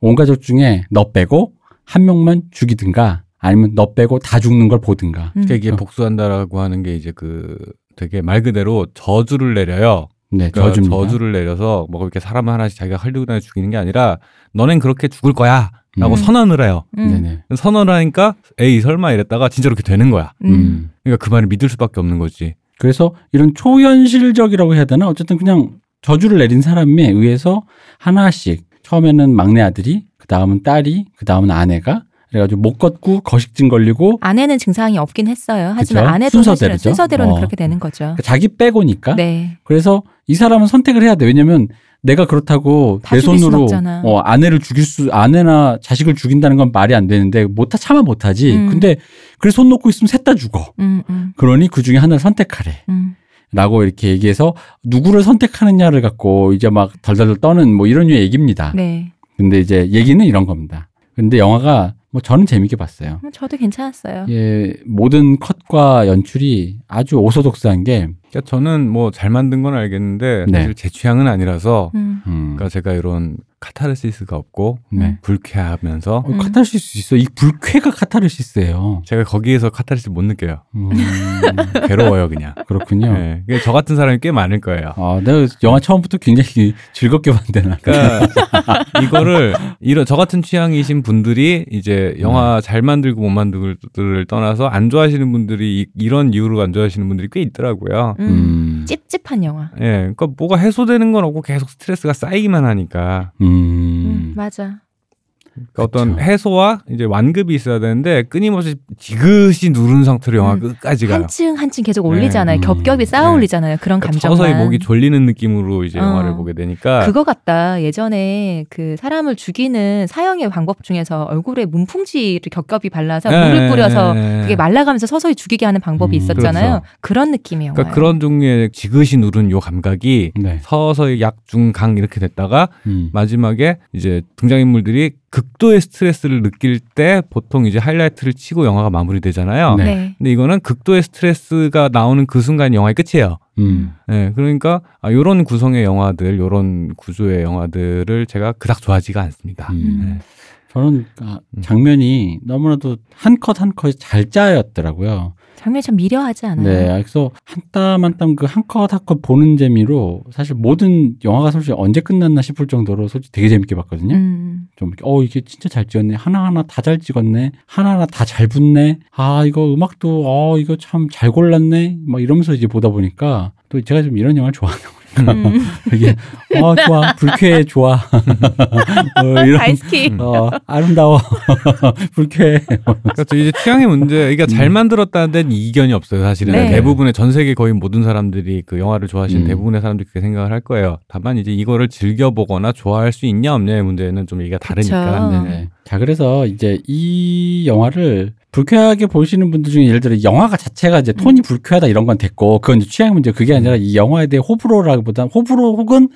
온 가족 중에 너 빼고 한 명만 죽이든가. 아니면 너 빼고 다 죽는 걸 보든가. 이게 복수한다라고 하는 게 이제 그 되게 말 그대로 저주를 내려요. 네, 그러니까 저주를 내려서 뭐 이렇게 사람을 하나씩 자기가 하려고 해서 죽이는 게 아니라 너넨 그렇게 죽을 거야 라고 선언을 해요. 선언을 하니까 에이 설마 이랬다가 진짜 그렇게 되는 거야. 그러니까 그 말을 믿을 수밖에 없는 거지. 그래서 이런 초현실적이라고 해야 되나? 어쨌든 그냥 저주를 내린 사람에 의해서 하나씩 처음에는 막내 아들이, 그 다음은 딸이, 그 다음은 아내가, 그래가지고 못 걷고 거식증 걸리고. 아내는 증상이 없긴 했어요. 하지만 그쵸? 아내도 순서대로는 그렇게 되는 거죠. 자기 빼고니까. 네. 그래서 이 사람은 선택을 해야 돼. 왜냐면 내가 그렇다고 내 손으로 아내를 죽일 수, 아내나 자식을 죽인다는 건 말이 안 되는데 참아 못하지. 근데 그래 손 놓고 있으면 셋 다 죽어. 그러니 그 중에 하나를 선택하래. 라고 이렇게 얘기해서 누구를 선택하느냐를 갖고 이제 막 덜덜 떠는 뭐 이런 류의 얘기입니다. 네. 근데 이제 얘기는 이런 겁니다. 근데 영화가 저는 재밌게 봤어요. 저도 괜찮았어요. 예, 모든 컷과 연출이 아주 오소독스한 게. 그러니까 저는 잘 만든 건 알겠는데 사실 제 취향은 아니라서. 그러니까 제가 이런 카타르시스가 없고 불쾌하면서. 카타르시스 있어. 이 불쾌가 카타르시스예요. 제가 거기에서 카타르시스 못 느껴요. 괴로워요 그냥. 그렇군요. 네. 그러니까 저 같은 사람이 꽤 많을 거예요. 내가 영화 처음부터 굉장히 즐겁게 봤는데. 그러니까 이런 저 같은 취향이신 분들이 이제 영화 잘 만들고 못 만들고를 떠나서 안 좋아하시는 분들이 이런 이유로 안 좋아하시는 분들이 꽤 있더라고요. 찝찝한 영화. 예, 그러니까 뭐가 해소되는 건 없고 계속 스트레스가 쌓이기만 하니까. 맞아. 그러니까 어떤 해소와 이제 완급이 있어야 되는데 끊임없이 지그시 누른 상태로 영화 끝까지 가요. 한층 계속 올리잖아요. 겹겹이 쌓아 올리잖아요. 그런 감정만. 서서히 목이 졸리는 느낌으로 이제 영화를 보게 되니까. 그거 같다. 예전에 그 사람을 죽이는 사형의 방법 중에서 얼굴에 문풍지를 겹겹이 발라서 물을 뿌려서 그게 말라가면서 서서히 죽이게 하는 방법이 있었잖아요. 그렇죠. 그런 느낌이에요. 그러니까 그런 종류의 지그시 누른 요 감각이 서서히 약중강 이렇게 됐다가 마지막에 이제 등장인물들이 극도의 스트레스를 느낄 때 보통 이제 하이라이트를 치고 영화가 마무리되잖아요. 네. 근데 이거는 극도의 스트레스가 나오는 그 순간 영화의 끝이에요. 네, 그러니까 이런 구성의 영화들, 이런 구조의 영화들을 제가 그닥 좋아하지가 않습니다. 네. 저는 장면이 너무나도 한 컷 한 컷이 잘 짜였더라고요. 장면이 참 미려하지 않아요. 네, 그래서 한 땀 한 땀 그 한 컷 한 컷 보는 재미로 사실 모든 영화가 솔직히 언제 끝났나 싶을 정도로 솔직히 되게 재밌게 봤거든요. 좀 이게 진짜 잘 찍었네. 하나하나 다 잘 찍었네. 하나하나 다 잘 붙네. 이거 음악도 이거 참 잘 골랐네. 막 이러면서 이제 보다 보니까 또 제가 좀 이런 영화를 좋아하는 거니까 이게 좋아, 불쾌해, 좋아. 이런 다이스키. 아름다워, 불쾌해. 그렇죠. 이제 취향의 문제. 그러니까 잘 만들었다는 데는 이견이 없어요, 사실은. 네. 대부분의 전 세계 거의 모든 사람들이 그 영화를 좋아하시는 대부분의 사람들이 그렇게 생각을 할 거예요. 다만 이제 이거를 즐겨보거나 좋아할 수 있냐 없냐의 문제는 좀 얘기가 다르니까. 자, 그래서 이제 이 영화를 불쾌하게 보시는 분들 중에 예를 들어 영화가 자체가 이제 톤이 불쾌하다 이런 건 됐고 그건 이제 취향 문제 그게 아니라 이 영화에 대해 호불호라기보다는 호불호 혹은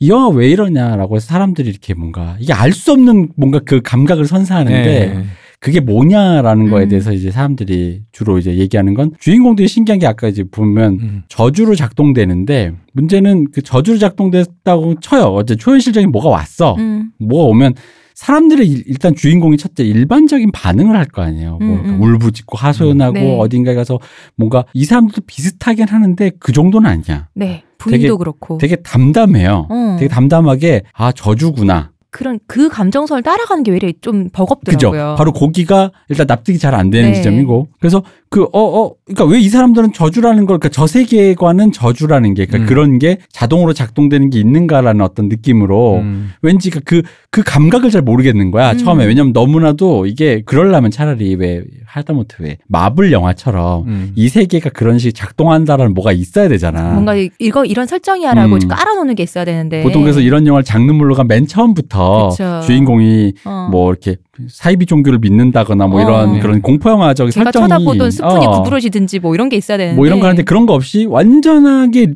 이 영화 왜 이러냐라고 해서 사람들이 이렇게 뭔가 이게 알 수 없는 뭔가 그 감각을 선사하는데 네. 그게 뭐냐라는 거에 대해서 이제 사람들이 주로 이제 얘기하는 건 주인공들이 신기한 게 아까 이제 보면 저주로 작동되는데 문제는 그 저주로 작동됐다고 쳐요. 어제 초현실적인 뭐가 왔어. 뭐가 오면 사람들의 일단 주인공이 첫째 일반적인 반응을 할 거 아니에요. 뭐 울부짖고 하소연하고 네. 어딘가에 가서 뭔가 이 사람들도 비슷하긴 하는데 그 정도는 아니야. 네. 부인도 되게, 그렇고. 되게 담담해요. 되게 담담하게 아 저주구나. 그런 그 감정선을 따라가는 게 왜 이렇게 좀 버겁더라고요. 그죠. 바로 고기가 일단 납득이 잘 안 되는 네. 지점이고. 그래서 그러니까 왜 이 사람들은 저주라는 걸, 그러니까 저 세계관은 저주라는 게, 그러니까 그런 게 자동으로 작동되는 게 있는가라는 어떤 느낌으로 왠지 그 감각을 잘 모르겠는 거야. 처음에. 왜냐면 너무나도 이게 그러려면 차라리 왜 하다못해 왜 마블 영화처럼 이 세계가 그런 식이 작동한다라는 뭐가 있어야 되잖아. 뭔가 이런 설정이야라고 깔아놓는 게 있어야 되는데. 보통 그래서 이런 영화를 장르물로가 맨 처음부터 그쵸. 주인공이 뭐 이렇게 사이비 종교를 믿는다거나 뭐 이런 그런 공포영화적인 설정이. 제가 쳐다보던 스푼이 구부러지든지 뭐 이런 게 있어야 되는데. 뭐 이런 거 하는데 그런 거 없이 완전하게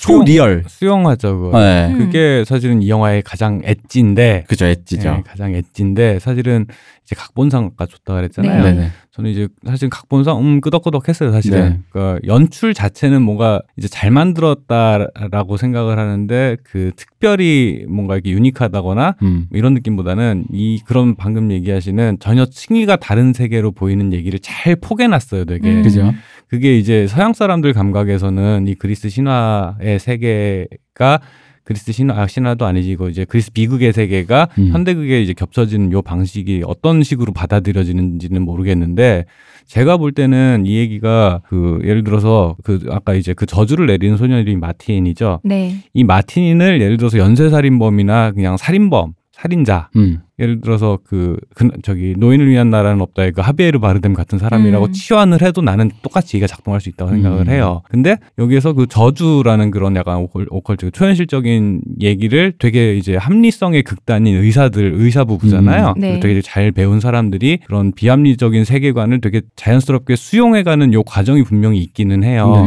초리얼. 수영화죠. 네. 그게 사실은 이 영화의 가장 엣지인데. 그죠. 엣지죠. 네, 가장 엣지인데 사실은 이제 각본상 아까 줬다 그랬잖아요. 네. 저는 이제 사실 각본상 끄덕끄덕했어요. 사실은. 네. 그러니까 연출 자체는 뭔가 이제 잘 만들었다라고 생각을 하는데 그 특별히 뭔가 이렇게 유니크하다거나 이런 느낌보다는 이 그런 방금 얘기하시는 전혀 층위가 다른 세계로 보이는 얘기를 잘 포개놨어요, 되게. 그죠. 그게 이제 서양 사람들 감각에서는 이 그리스 신화의 세계가 그리스 신화도 아니지, 이거 이제 그리스 비극의 세계가 현대극에 이제 겹쳐지는 요 방식이 어떤 식으로 받아들여지는지는 모르겠는데 제가 볼 때는 이 얘기가 그 예를 들어서 그 아까 이제 그 저주를 내리는 소년 이름이 마틴이죠. 네. 이 마틴을 예를 들어서 연쇄살인범이나 그냥 살인범, 살인자. 예를 들어서 저기 노인을 위한 나라는 없다의 그 하비에르 바르뎀 같은 사람이라고 치환을 해도 나는 똑같이 얘가 작동할 수 있다고 생각을 해요. 근데 여기에서 그 저주라는 그런 약간 오컬트 초현실적인 얘기를 되게 이제 합리성의 극단인 의사부부잖아요. 네. 되게 잘 배운 사람들이 그런 비합리적인 세계관을 되게 자연스럽게 수용해가는 요 과정이 분명히 있기는 해요.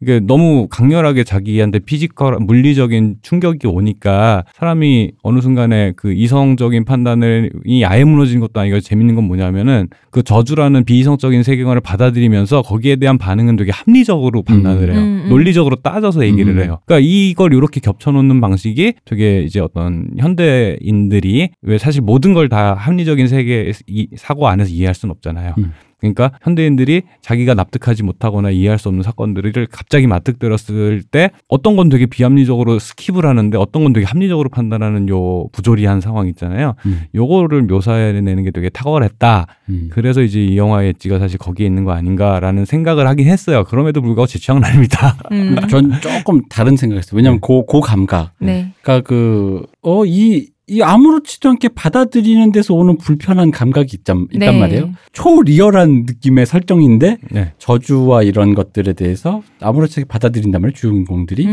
이게 너무 강렬하게 자기한테 피지컬 물리적인 충격이 오니까 사람이 어느 순간에 그 이성적인 판단을 이 아예 무너진 것도 아니고 재밌는 건 뭐냐면은 그 저주라는 비이성적인 세계관을 받아들이면서 거기에 대한 반응은 되게 합리적으로 판단을 해요. 논리적으로 따져서 얘기를 해요. 그러니까 이걸 이렇게 겹쳐놓는 방식이 되게 이제 어떤 현대인들이 왜 사실 모든 걸 다 합리적인 세계 사고 안에서 이해할 수는 없잖아요. 그러니까 현대인들이 자기가 납득하지 못하거나 이해할 수 없는 사건들을 갑자기 맞닥뜨렸을 때 어떤 건 되게 비합리적으로 스킵을 하는데 어떤 건 되게 합리적으로 판단하는 요 부조리한 상황 있잖아요. 요거를 묘사해내는 게 되게 탁월했다. 그래서 이제 이 영화의 엣지가 사실 거기에 있는 거 아닌가라는 생각을 하긴 했어요. 그럼에도 불구하고 제 취향은 아닙니다. 전 조금 다른 생각했어요. 왜냐하면 그 감각. 네. 그러니까 이 아무렇지도 않게 받아들이는 데서 오는 불편한 감각이 있단 네. 말이에요. 초리얼한 느낌의 설정인데 네. 저주와 이런 것들에 대해서 아무렇지 않게 받아들인단 말이에요. 주인공들이.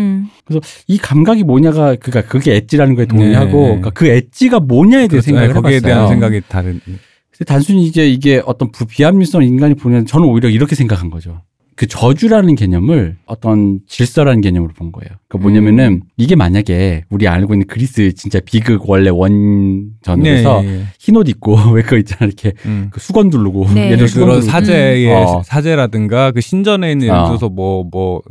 그래서 이 감각이 뭐냐가 그러니까 그게 엣지라는 거에 동의하고 네. 그러니까 그 엣지가 뭐냐에 대해 생각을 해봤어요. 거기에 대한 생각이 다른. 근데 단순히 이제 이게 어떤 비합리성 인간이 보는 저는 오히려 이렇게 생각한 거죠. 그 저주라는 개념을 어떤 질서라는 개념으로 본 거예요. 그러니까 뭐냐면은 이게 만약에 우리 알고 있는 그리스 진짜 비극 원래 원전에서 네, 네, 네. 흰옷 입고 왜 그거 있잖아 이렇게 그 수건 두르고 네. 예를 들어 그런 사제의 사제라든가 그 신전에 있는 예를 들어서 뭐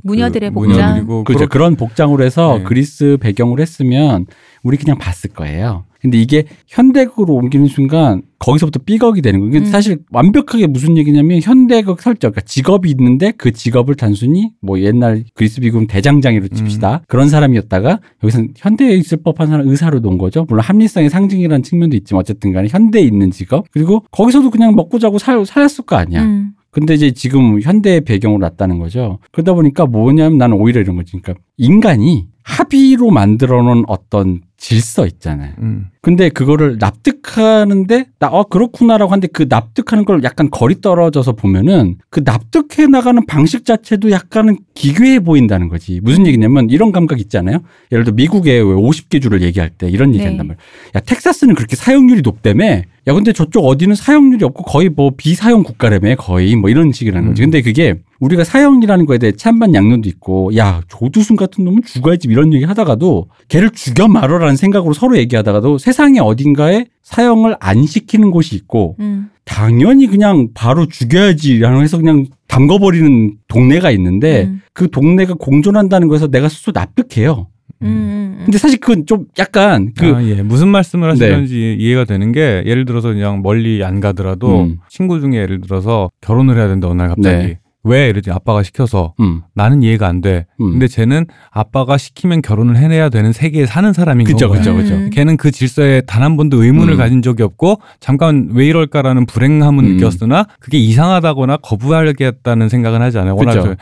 무녀들의 복장 그렇죠. 그런 복장으로 해서 네. 그리스 배경으로 했으면 우리 그냥 봤을 거예요. 근데 이게 현대극으로 옮기는 순간 거기서부터 삐걱이 되는 거예요. 사실 완벽하게 무슨 얘기냐면 현대극 설정, 그러니까 직업이 있는데 그 직업을 단순히 뭐 옛날 그리스 비극 대장장이로 칩시다. 그런 사람이었다가 여기서는 현대에 있을 법한 사람 의사로 놓은 거죠. 물론 합리성의 상징이라는 측면도 있지만 어쨌든 간에 현대에 있는 직업. 그리고 거기서도 그냥 먹고 자고 살았을 거 아니야. 근데 이제 지금 현대의 배경으로 났다는 거죠. 그러다 보니까 뭐냐면 나는 오히려 이런 거지. 그러니까 인간이 합의로 만들어 놓은 어떤 질서 있잖아요. 근데 그거를 납득하는데 그렇구나라고 하는데 그 납득하는 걸 약간 거리 떨어져서 보면은 그 납득해 나가는 방식 자체도 약간은 기괴해 보인다는 거지. 무슨 얘기냐면 이런 감각 있잖아요. 예를 들어 미국의 50개 주를 얘기할 때 이런 얘기한단 말이야. 텍사스는 그렇게 사용률이 높다며 야 근데 저쪽 어디는 사형률이 없고 거의 뭐 비사형 국가라며 거의 뭐 이런 식이라는 거지. 근데 그게 우리가 사형이라는 거에 대해 찬반 양론도 있고 야 조두순 같은 놈은 죽어야지 이런 얘기 하다가도 걔를 죽여 말어라는 생각으로 서로 얘기하다가도 세상에 어딘가에 사형을 안 시키는 곳이 있고 당연히 그냥 바로 죽여야지라는 해서 그냥 담궈버리는 동네가 있는데 그 동네가 공존한다는 거에서 내가 스스로 납득해요. 근데 사실 그건 좀 약간 그 예. 무슨 말씀을 하시는지 네. 이해가 되는 게 예를 들어서 그냥 멀리 안 가더라도 친구 중에 예를 들어서 결혼을 해야 된다 어느 날 갑자기 네. 왜 이러지 아빠가 시켜서 나는 이해가 안 돼. 근데 쟤는 아빠가 시키면 결혼을 해내야 되는 세계에 사는 사람인 거죠. 그죠. 걔는 그 질서에 단 한 번도 의문을 가진 적이 없고 잠깐 왜 이럴까라는 불행함은 느꼈으나 그게 이상하다거나 거부하겠다는 생각은 하지 않아요. 그렇죠.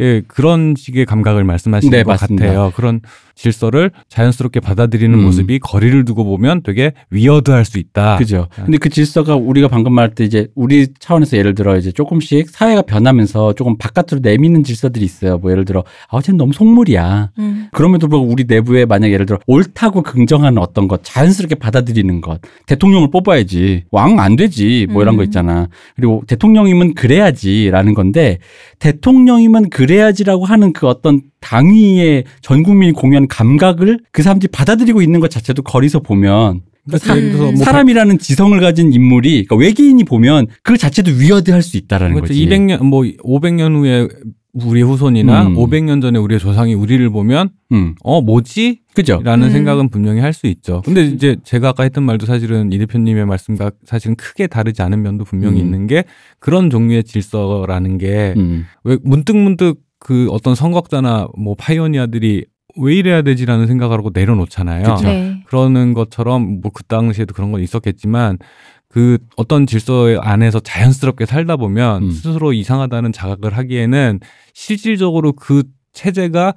예, 그런 식의 감각을 말씀하시는 네, 것 맞습니다. 같아요. 그런 질서를 자연스럽게 받아들이는 모습이 거리를 두고 보면 되게 위어드할 수 있다. 그죠. 근데 그 질서가 우리가 방금 말할 때 이제 우리 차원에서 예를 들어 이제 조금씩 사회가 변하면서 조금 바깥으로 내미는 질서들이 있어요. 뭐 예를 들어, 아, 쟤는 너무 속물이야. 그럼에도 불구하고 우리 내부에 만약 예를 들어 옳다고 긍정하는 어떤 것, 자연스럽게 받아들이는 것, 대통령을 뽑아야지, 왕 안 되지, 뭐 이런 거 있잖아. 그리고 대통령이면 그래야지라는 건데 대통령이면 그래야지라고 하는 그 어떤 당위의 전 국민이 공유한 감각을 그 사람들이 받아들이고 있는 것 자체도 거리서 보면 그러니까 사람이라는 지성을 가진 인물이 그러니까 외계인이 보면 그 자체도 위어드할 수 있다라는 그렇죠. 거지. 200년 뭐 500년 후에 우리의 후손이나 500년 전에 우리의 조상이 우리를 보면 뭐지? 그죠? 라는 생각은 분명히 할 수 있죠. 근데 이제 제가 아까 했던 말도 사실은 이 대표님의 말씀과 사실은 크게 다르지 않은 면도 분명히 있는 게 그런 종류의 질서라는 게 왜 문득문득 그 어떤 선각자나 뭐 파이오니아들이 왜 이래야 되지라는 생각을 하고 내려놓잖아요. 네. 그러는 것처럼 뭐 그 당시에도 그런 건 있었겠지만 그 어떤 질서 안에서 자연스럽게 살다 보면 스스로 이상하다는 자각을 하기에는 실질적으로 그 체제가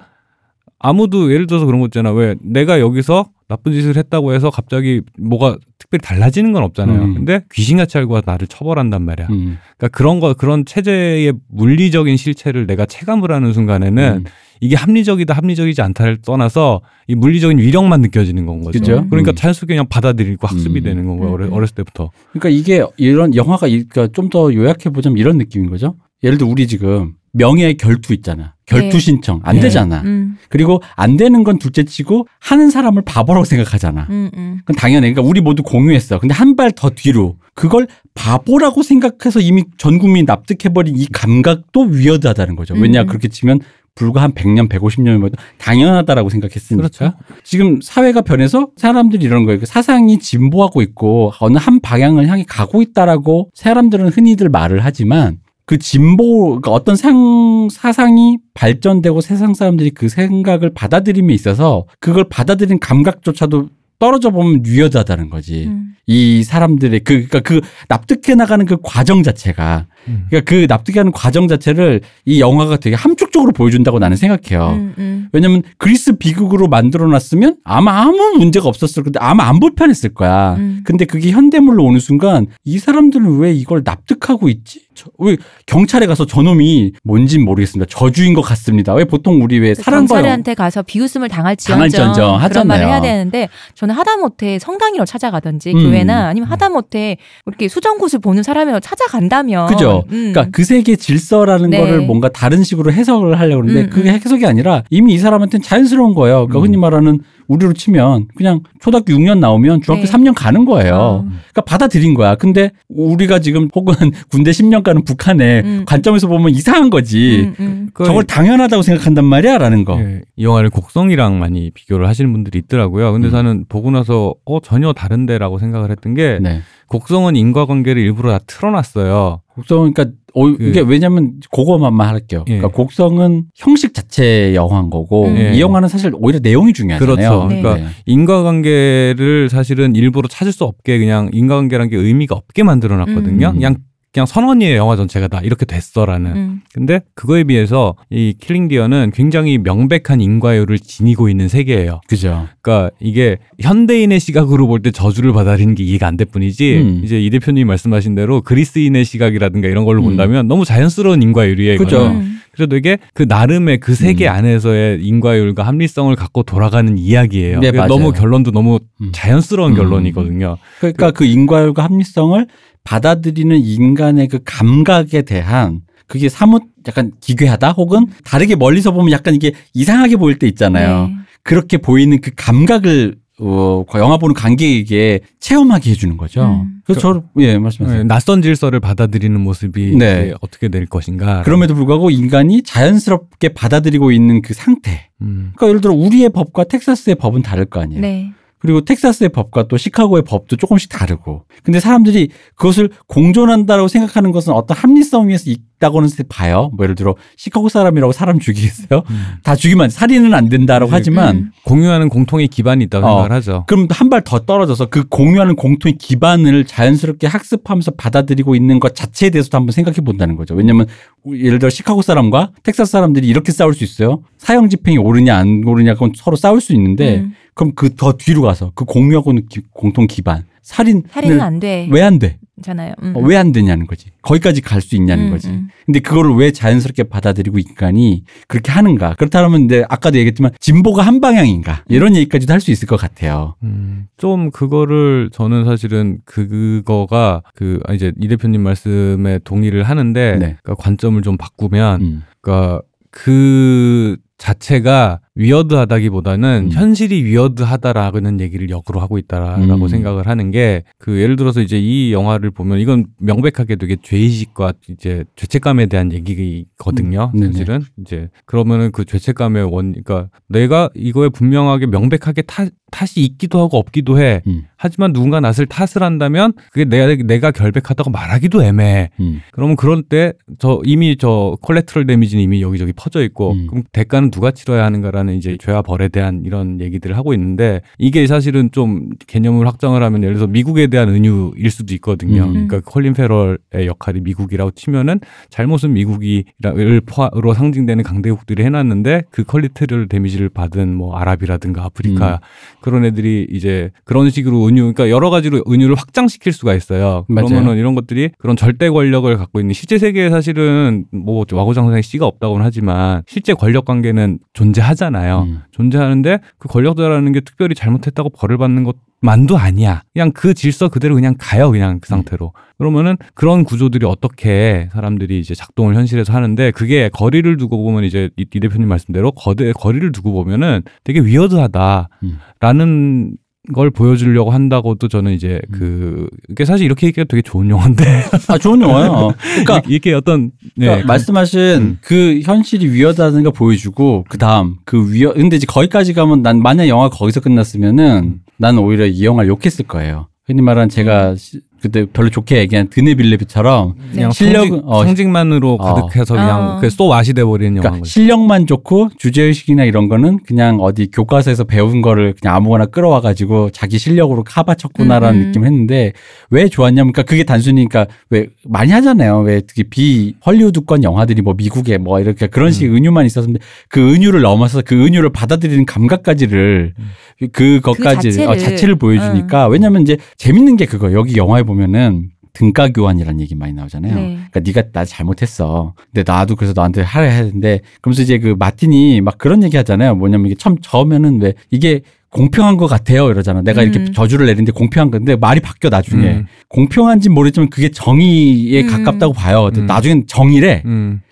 아무도 예를 들어서 그런 거 있잖아. 왜 내가 여기서 나쁜 짓을 했다고 해서 갑자기 뭐가 특별히 달라지는 건 없잖아요. 근데 귀신같이 알고 와서 나를 처벌한단 말이야. 그러니까 그런 거, 그런 체제의 물리적인 실체를 내가 체감을 하는 순간에는 이게 합리적이다, 합리적이지 않다를 떠나서 이 물리적인 위력만 느껴지는 건 거죠. 그렇죠? 그러니까 자연스럽게 그냥 받아들이고 학습이 되는 건 거예요. 어렸을 때부터. 그러니까 이게 이런 영화가 그러니까 좀 더 요약해보자면 이런 느낌인 거죠. 예를 들어 우리 지금 명예의 결투 있잖아. 결투 신청. 안 되잖아. 그리고 안 되는 건 둘째치고 하는 사람을 바보라고 생각하잖아. 그건 당연해. 그러니까 우리 모두 공유했어. 근데 한 발 더 뒤로 그걸 바보라고 생각해서 이미 전 국민이 납득해버린 이 감각도 위어드하다는 거죠. 왜냐 그렇게 치면 불과 한 100년, 150년이면 당연하다라고 생각했으니까. 그렇죠. 지금 사회가 변해서 사람들이 이런 거예요. 사상이 진보하고 있고 어느 한 방향을 향해 가고 있다라고 사람들은 흔히들 말을 하지만 그 진보, 그러니까 어떤 사상이 발전되고 세상 사람들이 그 생각을 받아들임에 있어서 그걸 받아들인 감각조차도 떨어져 보면 위어드하다는 거지. 이 사람들의 그러니까 그 납득해 나가는 그 과정 자체가 그러니까 그 납득하는 과정 자체를 이 영화가 되게 함축적으로 보여준다고 나는 생각해요. 왜냐하면 그리스 비극으로 만들어놨으면 아마 아무 문제가 없었을 건데 아마 안 불편했을 거야. 근데 그게 현대물로 오는 순간 이 사람들은 왜 이걸 납득하고 있지? 왜 경찰에 가서 저놈이 뭔진 모르겠습니다. 저주인 것 같습니다. 왜 보통 우리 왜 사랑과 경찰한테 가서 비웃음을 당할지언정 하잖아요. 그런 말을 해야 되는데 저는 하다못해 성당이로 찾아가든지 교회나 아니면 하다못해 이렇게 수정굿을 보는 사람이라고 찾아간다면 그죠. 그러니까 그 세계 질서라는 네. 거를 뭔가 다른 식으로 해석을 하려고 하는데 그게 해석이 아니라 이미 이 사람한테는 자연스러운 거예요. 그러니까 흔히 말하는 우리로 치면 그냥 초등학교 6년 나오면 중학교 3년 가는 거예요. 그러니까 받아들인 거야. 근데 우리가 지금 혹은 군대 10년 가는 북한의 관점에서 보면 이상한 거지. 저걸 당연하다고 생각한단 말이야 라는 거. 예. 이 영화를 곡성이랑 많이 비교를 하시는 분들이 있더라고요. 근데 저는 보고 나서 전혀 다른데라고 생각을 했던 게 곡성은 인과관계를 일부러 다 틀어놨어요. 곡성은 그러니까 이게 왜냐면 그거만 말할게요. 그러니까 곡성은 형식 자체의 영화인 거고 이 영화는 사실 오히려 내용이 중요하잖아요. 그렇죠. 네. 그러니까 인과관계를 사실은 일부러 찾을 수 없게 그냥 인과관계라는 게 의미가 없게 만들어놨거든요. 그냥 선원이에요. 영화 전체가 다 이렇게 됐어라는. 근데 그거에 비해서 이 킬링디어는 굉장히 명백한 인과율을 지니고 있는 세계예요. 그죠. 그러니까 이게 현대인의 시각으로 볼 때 저주를 받아들이는 게 이해가 안 될 뿐이지 이제 이 대표님이 말씀하신 대로 그리스인의 시각이라든가 이런 걸로 본다면 너무 자연스러운 인과율이에요. 그죠. 그래서 되게 그 나름의 그 세계 안에서의 인과율과 합리성을 갖고 돌아가는 이야기예요. 네, 맞아요. 너무 결론도 너무 자연스러운 결론이거든요. 그러니까 그 인과율과 합리성을 받아들이는 인간의 그 감각에 대한 그게 사뭇 약간 기괴하다 혹은 다르게 멀리서 보면 약간 이게 이상하게 보일 때 있잖아요. 네. 그렇게 보이는 그 감각을 영화 보는 관객에게 체험하게 해주는 거죠. 그래서 저를 예 말씀하세요. 네, 낯선 질서를 받아들이는 모습이 네. 어떻게 될 것인가. 그럼에도 불구하고 인간이 자연스럽게 받아들이고 있는 그 상태. 그러니까 예를 들어 우리의 법과 텍사스의 법은 다를 거 아니에요. 네. 그리고 텍사스의 법과 또 시카고의 법도 조금씩 다르고. 근데 사람들이 그것을 공존한다라고 생각하는 것은 어떤 합리성 위에서 있다고는 봐요. 뭐 예를 들어 시카고 사람이라고 사람 죽이겠어요? 다 죽이면 살인은 안 된다라고 하지만 공유하는 공통의 기반이 있다고 생각을 하죠. 그럼 한 발 더 떨어져서 그 공유하는 공통의 기반을 자연스럽게 학습하면서 받아들이고 있는 것 자체에 대해서도 한번 생각해 본다는 거죠. 왜냐하면 예를 들어 시카고 사람과 텍사스 사람들이 이렇게 싸울 수 있어요. 사형 집행이 오르냐 안 오르냐 그건 서로 싸울 수 있는데 그럼 그 더 뒤로 가서 그 공유하고는 공통 기반 살인은 안 돼. 왜 안 돼? 잖아요. 왜 안 되냐는 거지. 거기까지 갈 수 있냐는 거지. 근데 그거를 왜 자연스럽게 받아들이고 인간이 그렇게 하는가. 그렇다면 이제 아까도 얘기했지만 진보가 한 방향인가. 이런 얘기까지도 할 수 있을 것 같아요. 좀 그거를 저는 사실은 그거가 이제 이 대표님 말씀에 동의를 하는데 네. 그러니까 관점을 좀 바꾸면 그러니까 그 자체가 위어드하다기보다는 현실이 위어드하다라는 얘기를 역으로 하고 있다라고 생각을 하는 게 그 예를 들어서 이제 이 영화를 보면 이건 명백하게 되게 죄의식과 이제 죄책감에 대한 얘기거든요. 사실은 이제 그러면은 그 죄책감의 그러니까 내가 이거에 분명하게 명백하게 탓이 있기도 하고 없기도 해. 하지만 누군가 낯을 탓을 한다면 그게 내가 결백하다고 말하기도 애매해. 그러면 그럴 때 이미 콜레트럴 데미지는 이미 여기저기 퍼져 있고 그럼 대가는 누가 치러야 하는가라는. 이제 죄와 벌에 대한 이런 얘기들을 하고 있는데 이게 사실은 좀 개념을 확장을 하면 예를 들어서 미국에 대한 은유일 수도 있거든요. 그러니까 콜린 페럴의 역할이 미국이라고 치면은 잘못은 미국으로 상징되는 강대국들이 해놨는데 그 컬리트럴 데미지를 받은 뭐 아랍이라든가 아프리카 그런 애들이 이제 그런 식으로 그러니까 여러 가지로 은유를 확장시킬 수가 있어요. 그러면은 이런 것들이 그런 절대 권력을 갖고 있는 실제 세계에 사실은 뭐 와구장창의 씨가 없다고는 하지만 실제 권력 관계는 존재하잖아요. 존재하는데 그 권력자라는 게 특별히 잘못했다고 벌을 받는 것만도 아니야. 그냥 그 질서 그대로 그냥 가요. 그냥 그 상태로. 그러면은 그런 구조들이 어떻게 사람들이 이제 작동을 현실에서 하는데 그게 거리를 두고 보면 이제 이 대표님 말씀대로 거리를 두고 보면은 되게 위어드하다라는 걸 보여주려고 한다고도 저는 이제 그게 사실 이렇게 얘기가 되게 좋은 영화인데 좋은 영화예요. 그러니까 이렇게 어떤 그러니까 말씀하신 그 현실이 위어드하다는 걸 보여주고 그 다음 근데 이제 거기까지 가면 난 만약 영화 거기서 끝났으면은 난 오히려 이 영화를 욕했을 거예요. 흔히 말하는 제가 그때 별로 좋게 얘기한 드니 빌뇌브처럼 성직만으로 가득해서 그냥 쏘 맛이 돼버리는 영화인 거죠. 실력만 좋고 주제의식이나 이런 거는 그냥 어디 교과서에서 배운 거를 그냥 아무거나 끌어와가지고 자기 실력으로 카바쳤구나라는 느낌을 했는데 왜 좋았냐면 그러니까 그게 단순히 그러니까 왜 많이 하잖아요. 왜 특히 헐리우드권 영화들이 뭐 미국에 뭐 이렇게 그런 식의 은유만 있었는데 그 은유를 넘어서 그 은유를 받아들이는 감각까지를 자체를 보여주니까 왜냐하면 이제 재밌는 게 그거 여기 영화에 보면은 등가교환이라는 얘기 많이 나오잖아요. 네. 그러니까 네가 나 잘못했어. 근데 나도 그래서 너한테 하라 해야 되는데 그러면서 이제 그 마틴이 막 그런 얘기 하잖아요. 뭐냐면 이게 참 저으면은 왜 이게 공평한 것 같아요 이러잖아. 내가 이렇게 저주를 내리는데 공평한 건데 말이 바뀌어 나중에. 공평한지는 모르겠지만 그게 정의에 가깝다고 봐요. 나중엔 정의래.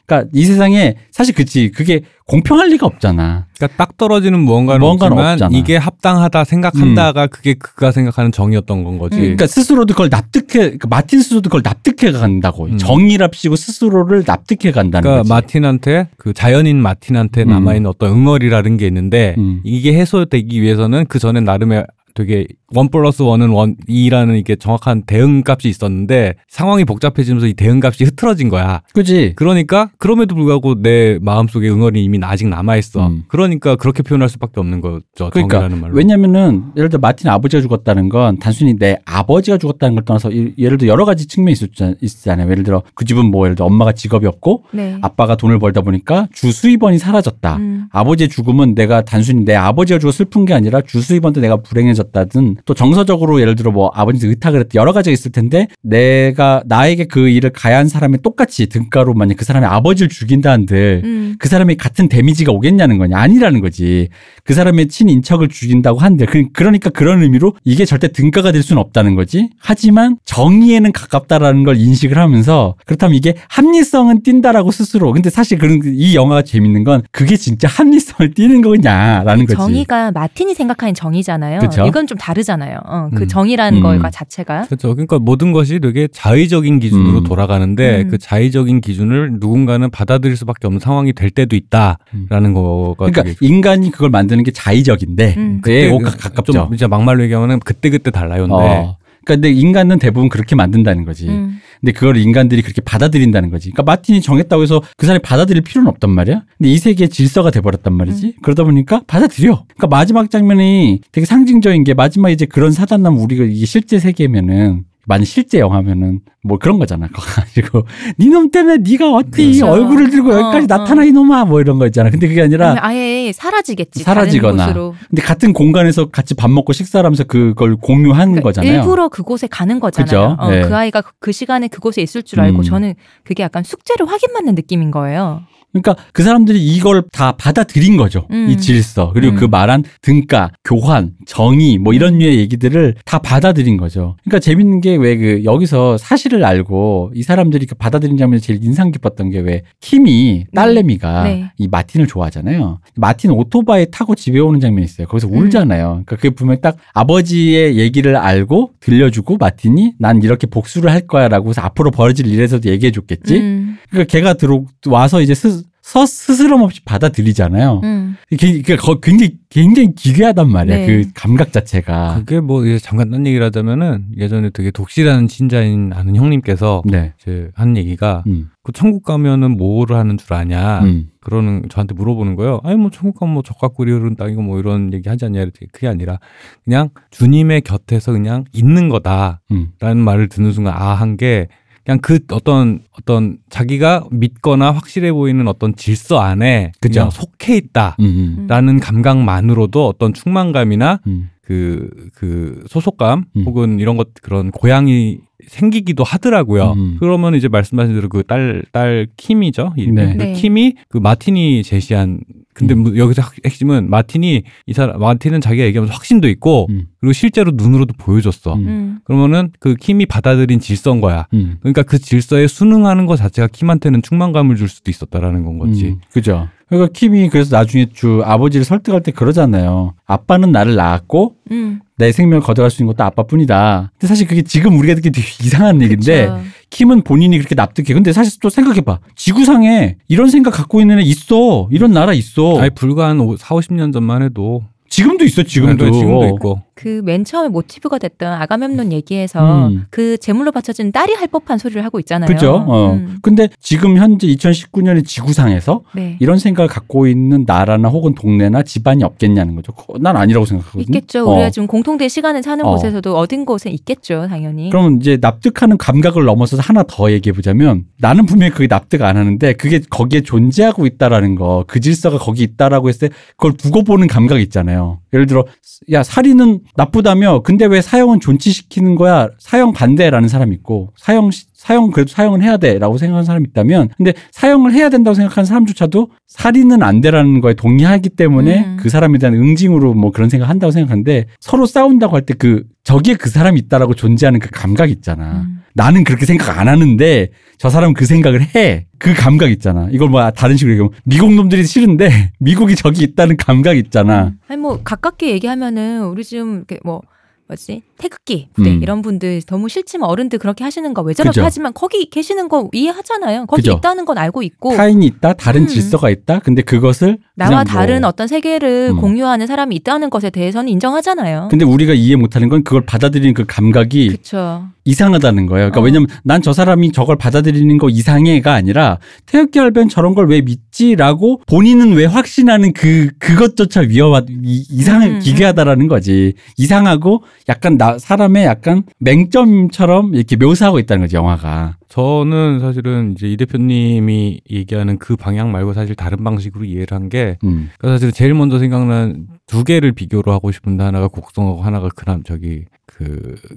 그러니까 이 세상에 사실 그게 공평할 리가 없잖아. 그러니까 딱 떨어지는 무언가는 없지만 이게 합당하다 생각한다가 그게 그가 생각하는 정의였던 건 거지. 그러니까 스스로도 그걸 그러니까 마틴 스스로도 그걸 납득해 간다고. 정의랍시고 스스로를 납득해 간다는 그러니까 거지. 그러니까 마틴한테 그 자연인 마틴한테 남아있는 어떤 응어리라는 게 있는데 이게 해소되기 위해서는 그 전에 나름의 되게 1+1은 1이라는 이게 정확한 대응값이 있었는데 상황이 복잡해지면서 이 대응값이 흐트러진 거야. 그렇지. 그러니까 그럼에도 불구하고 내 마음속에 응어리 이미 아직 남아있어. 그러니까 그렇게 표현할 수밖에 없는 거죠. 그러니까 정의라는 말로. 왜냐면은 예를 들어 마틴 아버지가 죽었다는 건 단순히 내 아버지가 죽었다는 걸 떠나서 예를 들어 여러 가지 측면이 있었잖아요. 예를 들어 그 집은 예를 들어 엄마가 직업이 없고 아빠가 돈을 벌다 보니까 주수입원이 사라졌다. 아버지의 죽음은 내가 단순히 내 아버지가 죽어 슬픈 게 아니라 주수입원도 내가 불행해졌다든 또 정서적으로 예를 들어 뭐 아버지 의탁을 했던 여러 가지가 있을 텐데 내가 나에게 그 일을 가야한 사람이 똑같이 등가로 만약 그 사람의 아버지를 죽인다 한들 그 사람이 같은 데미지가 오겠냐는 거냐 아니라는 거지. 그 사람의 친인척을 죽인다고 한들 그러니까 그런 의미로 이게 절대 등가가 될 수는 없다는 거지. 하지만 정의에는 가깝다라는 걸 인식을 하면서 그렇다면 이게 합리성은 띈다라고 스스로. 근데 사실 그런 이 영화가 재밌는 건 그게 진짜 합리성을 띄는 거냐라는 거지. 정의가 마틴이 생각하는 정의잖아요. 그쵸? 이건 좀 다르잖아요. 그 정의라는 거가 자체가. 그렇죠. 그러니까 모든 것이 되게 자의적인 기준으로 돌아가는데 그 자의적인 기준을 누군가는 받아들일 수밖에 없는 상황이 될 때도 있다라는 거가. 그러니까 인간이 그걸 만드는 게 자의적인데 그게 가깝죠. 좀 진짜 막말로 얘기하면 그때그때 달라요인데. 그러니까 근데 인간은 대부분 그렇게 만든다는 거지. 근데 그걸 인간들이 그렇게 받아들인다는 거지. 그러니까 마틴이 정했다고 해서 그 사람이 받아들일 필요는 없단 말이야. 근데 이 세계의 질서가 돼버렸단 말이지. 그러다 보니까 받아들여. 그러니까 마지막 장면이 되게 상징적인 게 마지막 이제 그런 사단남 우리가 이게 실제 세계면은 만약 실제 영화면은 뭐 그런 거잖아. 그래가지고 니놈 때문에 네가 어찌 그렇죠. 얼굴을 들고 여기까지 나타나 이놈아 뭐 이런 거 있잖아. 근데 그게 아니라 아예 사라지겠지. 사라지거나. 다른 곳으로. 근데 같은 공간에서 같이 밥 먹고 식사를 하면서 그걸 공유하는 그러니까 거잖아요. 일부러 그곳에 가는 거잖아요. 네. 그 아이가 그 시간에 그곳에 있을 줄 알고 저는 그게 약간 숙제를 확인받는 느낌인 거예요. 그러니까 그 사람들이 이걸 다 받아들인 거죠. 이 질서. 그리고 그 말한 등가, 교환, 정의 뭐 이런 류의 얘기들을 다 받아들인 거죠. 그러니까 재밌는 게 왜 그 여기서 사실을 알고 이 사람들이 그 받아들인 장면이 제일 인상 깊었던 게 왜 킴이 딸내미가 이 마틴을 좋아하잖아요. 마틴 오토바이 타고 집에 오는 장면이 있어요. 거기서 울잖아요. 그러니까 그게 분명히 딱 아버지의 얘기를 알고 들려주고 마틴이 난 이렇게 복수를 할 거야 라고 해서 앞으로 벌어질 일에서도 얘기해 줬겠지. 그러니까 걔가 들어와서 이제 스스럼 없이 받아들이잖아요. 굉장히 기괴하단 말이야. 네. 그 감각 자체가. 그게 뭐 잠깐 딴 얘기를 하자면은 예전에 되게 독실한 신자인 아는 형님께서 이제 한 얘기가 그 천국 가면은 뭐를 하는 줄 아냐. 그러는 저한테 물어보는 거예요. 아니 뭐 천국 가면 뭐 젖과 꿀이 흐르는 땅이고 뭐 이런 얘기 하지 않냐. 그게 아니라 그냥 주님의 곁에서 그냥 있는 거다라는 말을 듣는 순간 한 게 그냥 그 어떤 자기가 믿거나 확실해 보이는 어떤 질서 안에 그쵸? 그냥 속해 있다라는 감각만으로도 어떤 충만감이나 그 소속감 혹은 이런 것 그런 고향이 생기기도 하더라고요. 그러면 이제 말씀하신 대로 그 딸 킴이죠. 네. 킴이 그 마틴이 제시한 근데 여기서 핵심은 마틴이 마틴은 자기가 얘기하면서 확신도 있고 그리고 실제로 눈으로도 보여줬어. 그러면은 그 킴이 받아들인 질서인 거야. 그러니까 그 질서에 순응하는 것 자체가 킴한테는 충만감을 줄 수도 있었다라는 건 거지. 그죠. 그러니까 킴이 그래서 나중에 아버지를 설득할 때 그러잖아요. 아빠는 나를 낳았고 내 생명을 거둬갈 수 있는 것도 아빠뿐이다. 근데 사실 그게 지금 우리가 듣기 되게 이상한 얘기인데 킴은 본인이 그렇게 납득해. 근데 사실 또 생각해봐. 지구상에 이런 생각 갖고 있는 애 있어. 이런 나라 있어. 아니 불과 한 40-50년 전만 해도. 지금도 있어. 지금도 있고. 그 맨 처음에 모티브가 됐던 아가멤논 얘기에서 그 제물로 바쳐진 딸이 할 법한 소리를 하고 있잖아요. 그렇죠. 근데 지금 현재 2019년의 지구상에서 이런 생각을 갖고 있는 나라나 혹은 동네나 집안이 없겠냐는 거죠. 난 아니라고 생각하거든요. 있겠죠. 우리가 지금 공통된 시간을 사는 곳에서도 어딘 곳에 있겠죠. 당연히. 그럼 이제 납득하는 감각을 넘어서서 하나 더 얘기해보자면 나는 분명히 그게 납득 안 하는데 그게 거기에 존재하고 있다라는 거. 그 질서가 거기 있다라고 했을 때 그걸 두고 보는 감각이 있잖아요. 예를 들어 야 살인은 나쁘다며 근데 왜 사형은 존치시키는 거야 사형 반대라는 사람이 있고 사형 그래도 사형은 해야 돼라고 생각하는 사람이 있다면 근데 사형을 해야 된다고 생각하는 사람조차도 살인은 안 되라는 거에 동의하기 때문에 그 사람에 대한 응징으로 뭐 그런 생각한다고 생각하는데 서로 싸운다고 할 때 그 저기에 그 사람이 있다라고 존재하는 그 감각 있잖아. 나는 그렇게 생각 안 하는데 저 사람은 그 생각을 해. 그 감각 있잖아. 이걸 뭐 다른 식으로 얘기하면 미국 놈들이 싫은데 미국이 저기 있다는 감각 있잖아. 아니 뭐 가깝게 얘기하면은 우리 지금 이렇게 뭐 태극기 부대 이런 분들 너무 싫지만 어른들 그렇게 하시는 거 왜 저렇게 하지만 거기 계시는 거 이해하잖아요. 거기 그죠? 있다는 건 알고 있고 타인이 있다 다른 질서가 있다 근데 그것을 나와 다른 어떤 세계를 공유하는 사람이 있다는 것에 대해서는 인정하잖아요. 근데 우리가 이해 못하는 건 그걸 받아들이는 그 감각이 그쵸. 이상하다는 거예요. 그러니까 왜냐면 난 저 사람이 저걸 받아들이는 거 이상해가 아니라 태극기 할배는 저런 걸 왜 믿지라고 본인은 왜 확신하는 그것조차 이상하다라는 거지. 이상하고 약간 사람의 약간 맹점처럼 이렇게 묘사하고 있다는 거죠, 영화가. 저는 사실은 이제 이 대표님이 얘기하는 그 방향 말고 사실 다른 방식으로 이해를 한 게, 그러니까 사실 제일 먼저 생각난 두 개를 비교로 하고 싶은데, 하나가 곡성하고 하나가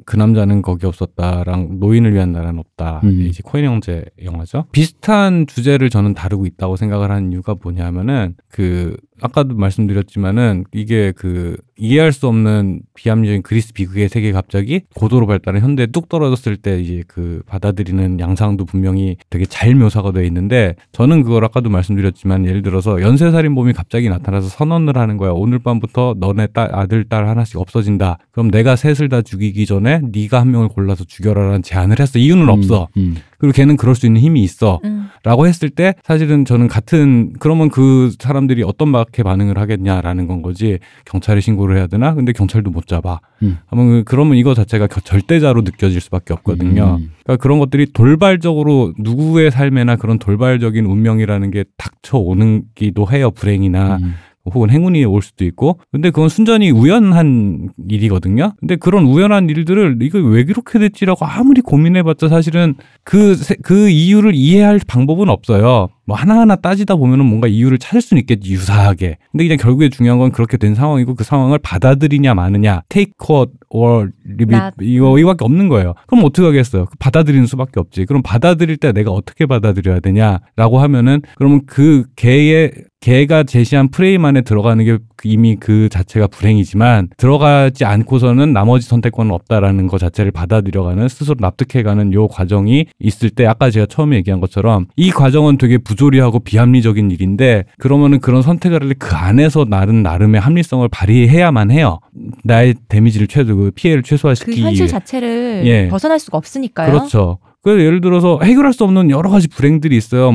그 남자는 거기 없었다랑 노인을 위한 나라는 없다. 이제 코엔 형제 영화죠. 비슷한 주제를 저는 다루고 있다고 생각을 하는 이유가 뭐냐면은, 그 아까도 말씀드렸지만은 이게 그 이해할 수 없는 비합리적인 그리스 비극의 세계가 갑자기 고도로 발달한 현대에 뚝 떨어졌을 때 이제 그 받아들이는 양상도 분명히 되게 잘 묘사가 돼 있는데, 저는 그걸 아까도 말씀드렸지만 예를 들어서 연쇄살인범이 갑자기 나타나서 선언을 하는 거야. 오늘 밤부터 너네 아들 딸 하나씩 없어진다. 그럼 내가 셋을 다 죽이기 전에 네가 한 명을 골라서 죽여라라는 제안을 했어. 이유는 없어. 그리고 걔는 그럴 수 있는 힘이 있어. 라고 했을 때 사실은 저는 같은, 그러면 그 사람들이 어떤 막에 반응을 하겠냐라는 건 거지. 경찰에 신고를 해야 되나? 근데 경찰도 못 잡아. 그러면 이거 자체가 절대자로 느껴질 수밖에 없거든요. 그러니까 그런 것들이 돌발적으로 누구의 삶에나 그런 돌발적인 운명이라는 게 닥쳐오는기도 해요. 불행이나. 혹은 행운이 올 수도 있고, 근데 그건 순전히 우연한 일이거든요. 근데 그런 우연한 일들을 이거 왜 이렇게 됐지라고 아무리 고민해봤자 사실은 그 이유를 이해할 방법은 없어요. 뭐 하나하나 따지다 보면은 뭔가 이유를 찾을 수는 있겠지, 유사하게. 근데 그냥 결국에 중요한 건 그렇게 된 상황이고 그 상황을 받아들이냐 마느냐, take it or leave it, 이거밖에 없는 거예요. 그럼 어떻게 하겠어요? 받아들이는 수밖에 없지. 그럼 받아들일 때 내가 어떻게 받아들여야 되냐라고 하면은, 그러면 그 걔가 제시한 프레임 안에 들어가는 게 이미 그 자체가 불행이지만, 들어가지 않고서는 나머지 선택권은 없다라는 것 자체를 받아들여가는, 스스로 납득해가는 요 과정이 있을 때, 아까 제가 처음에 얘기한 것처럼 이 과정은 되게 부조리하고 비합리적인 일인데, 그러면은 그런 선택을 그 안에서 나름의 합리성을 발휘해야만 해요. 나의 데미지를 피해를 최소화시키기 위해. 그 현실 자체를 벗어날 수가 없으니까요. 그렇죠. 그래서 예를 들어서 해결할 수 없는 여러 가지 불행들이 있어요.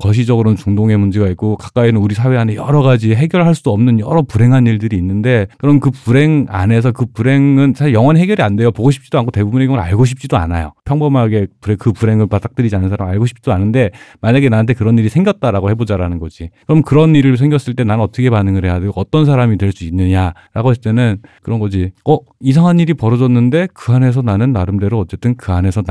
거시적으로는 중동의 문제가 있고, 가까이는 우리 사회 안에 여러 가지 해결할 수 없는 여러 불행한 일들이 있는데, 그럼 그 불행 안에서, 그 불행은 사실 영원히 해결이 안 돼요. 보고 싶지도 않고 대부분의 경우는 알고 싶지도 않아요. 평범하게 그 불행을 맞닥뜨리지 않은 사람은 알고 싶지도 않은데, 만약에 나한테 그런 일이 생겼다라고 해보자라는 거지. 그럼 그런 일이 생겼을 때 난 어떻게 반응을 해야 되고 어떤 사람이 될 수 있느냐라고 했을 때는 그런 거지. 이상한 일이 벌어졌는데 그 안에서 나는 나름대로 어쨌든 그 안에서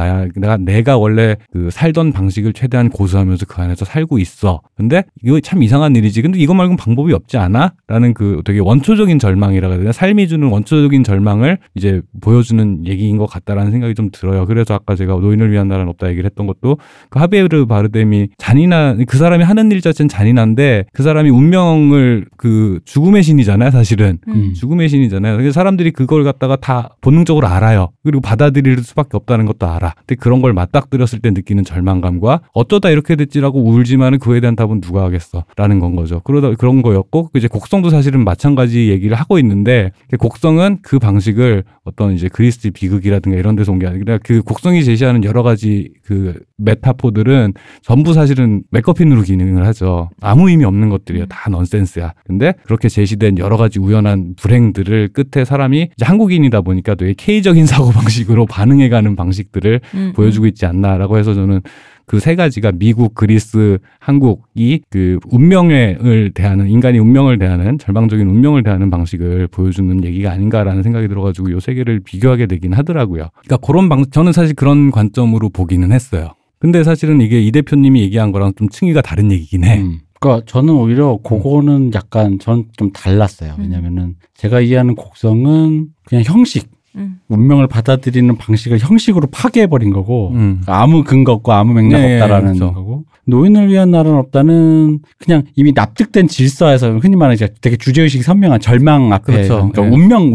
내가 원래 그 살던 방식을 최대한 고수하면서 그 안에서 살고 있어. 근데 이거 참 이상한 일이지. 근데 이거 말고는 방법이 없지 않아? 라는 그 되게 원초적인 절망이라고 해야 되나? 삶이 주는 원초적인 절망을 이제 보여주는 얘기인 것 같다라는 생각이 좀 들어요. 그래서 아까 제가 노인을 위한 나라는 없다 얘기를 했던 것도, 그 하비에르 바르뎀이 그 사람이 하는 일 자체는 잔인한데, 그 사람이 운명을, 그 죽음의 신이잖아요. 사실은. 죽음의 신이잖아요. 그래서 사람들이 그걸 갖다가 다 본능적으로 알아요. 그리고 받아들일 수밖에 없다는 것도 알아. 근데 그런 걸 맞닥뜨렸을 때 느끼는 절망감과, 어쩌다 이렇게 됐지라고 울지만은 그에 대한 답은 누가 하겠어라는 건 거죠. 그런 거였고, 이제 곡성도 사실은 마찬가지 얘기를 하고 있는데, 곡성은 그 방식을 어떤 이제 그리스 비극이라든가 이런 데서 온 게 아니라, 그 곡성이 제시하는 여러 가지 그 메타포들은 전부 사실은 맥거핀으로 기능을 하죠. 아무 의미 없는 것들이야. 다 넌센스야. 근데 그렇게 제시된 여러 가지 우연한 불행들을 끝에 사람이 이제 한국인이다 보니까 되게 K적인 사고방식으로 반응해가는 방식들을 보여주고 있지 않나라고 해서, 저는 그 세 가지가 미국, 그리스, 한국이 그 운명을 대하는, 인간이 운명을 대하는, 절망적인 운명을 대하는 방식을 보여주는 얘기가 아닌가라는 생각이 들어가지고 요 세 개를 비교하게 되긴 하더라고요. 그러니까 그런 저는 사실 그런 관점으로 보기는 했어요. 근데 사실은 이게 이 대표님이 얘기한 거랑 좀 층위가 다른 얘기긴 해. 그러니까 저는 오히려 그거는 약간 전 좀 달랐어요. 왜냐면은 제가 이해하는 곡성은 그냥 형식. 운명을 받아들이는 방식을 형식으로 파괴해버린 거고, 아무 근거 없고 아무 맥락 없다라는 거고, 노인을 위한 나라는 없다는 그냥 이미 납득된 질서에서, 흔히 말하는 되게 주제의식이 선명한 절망 앞에, 그러니까 운명이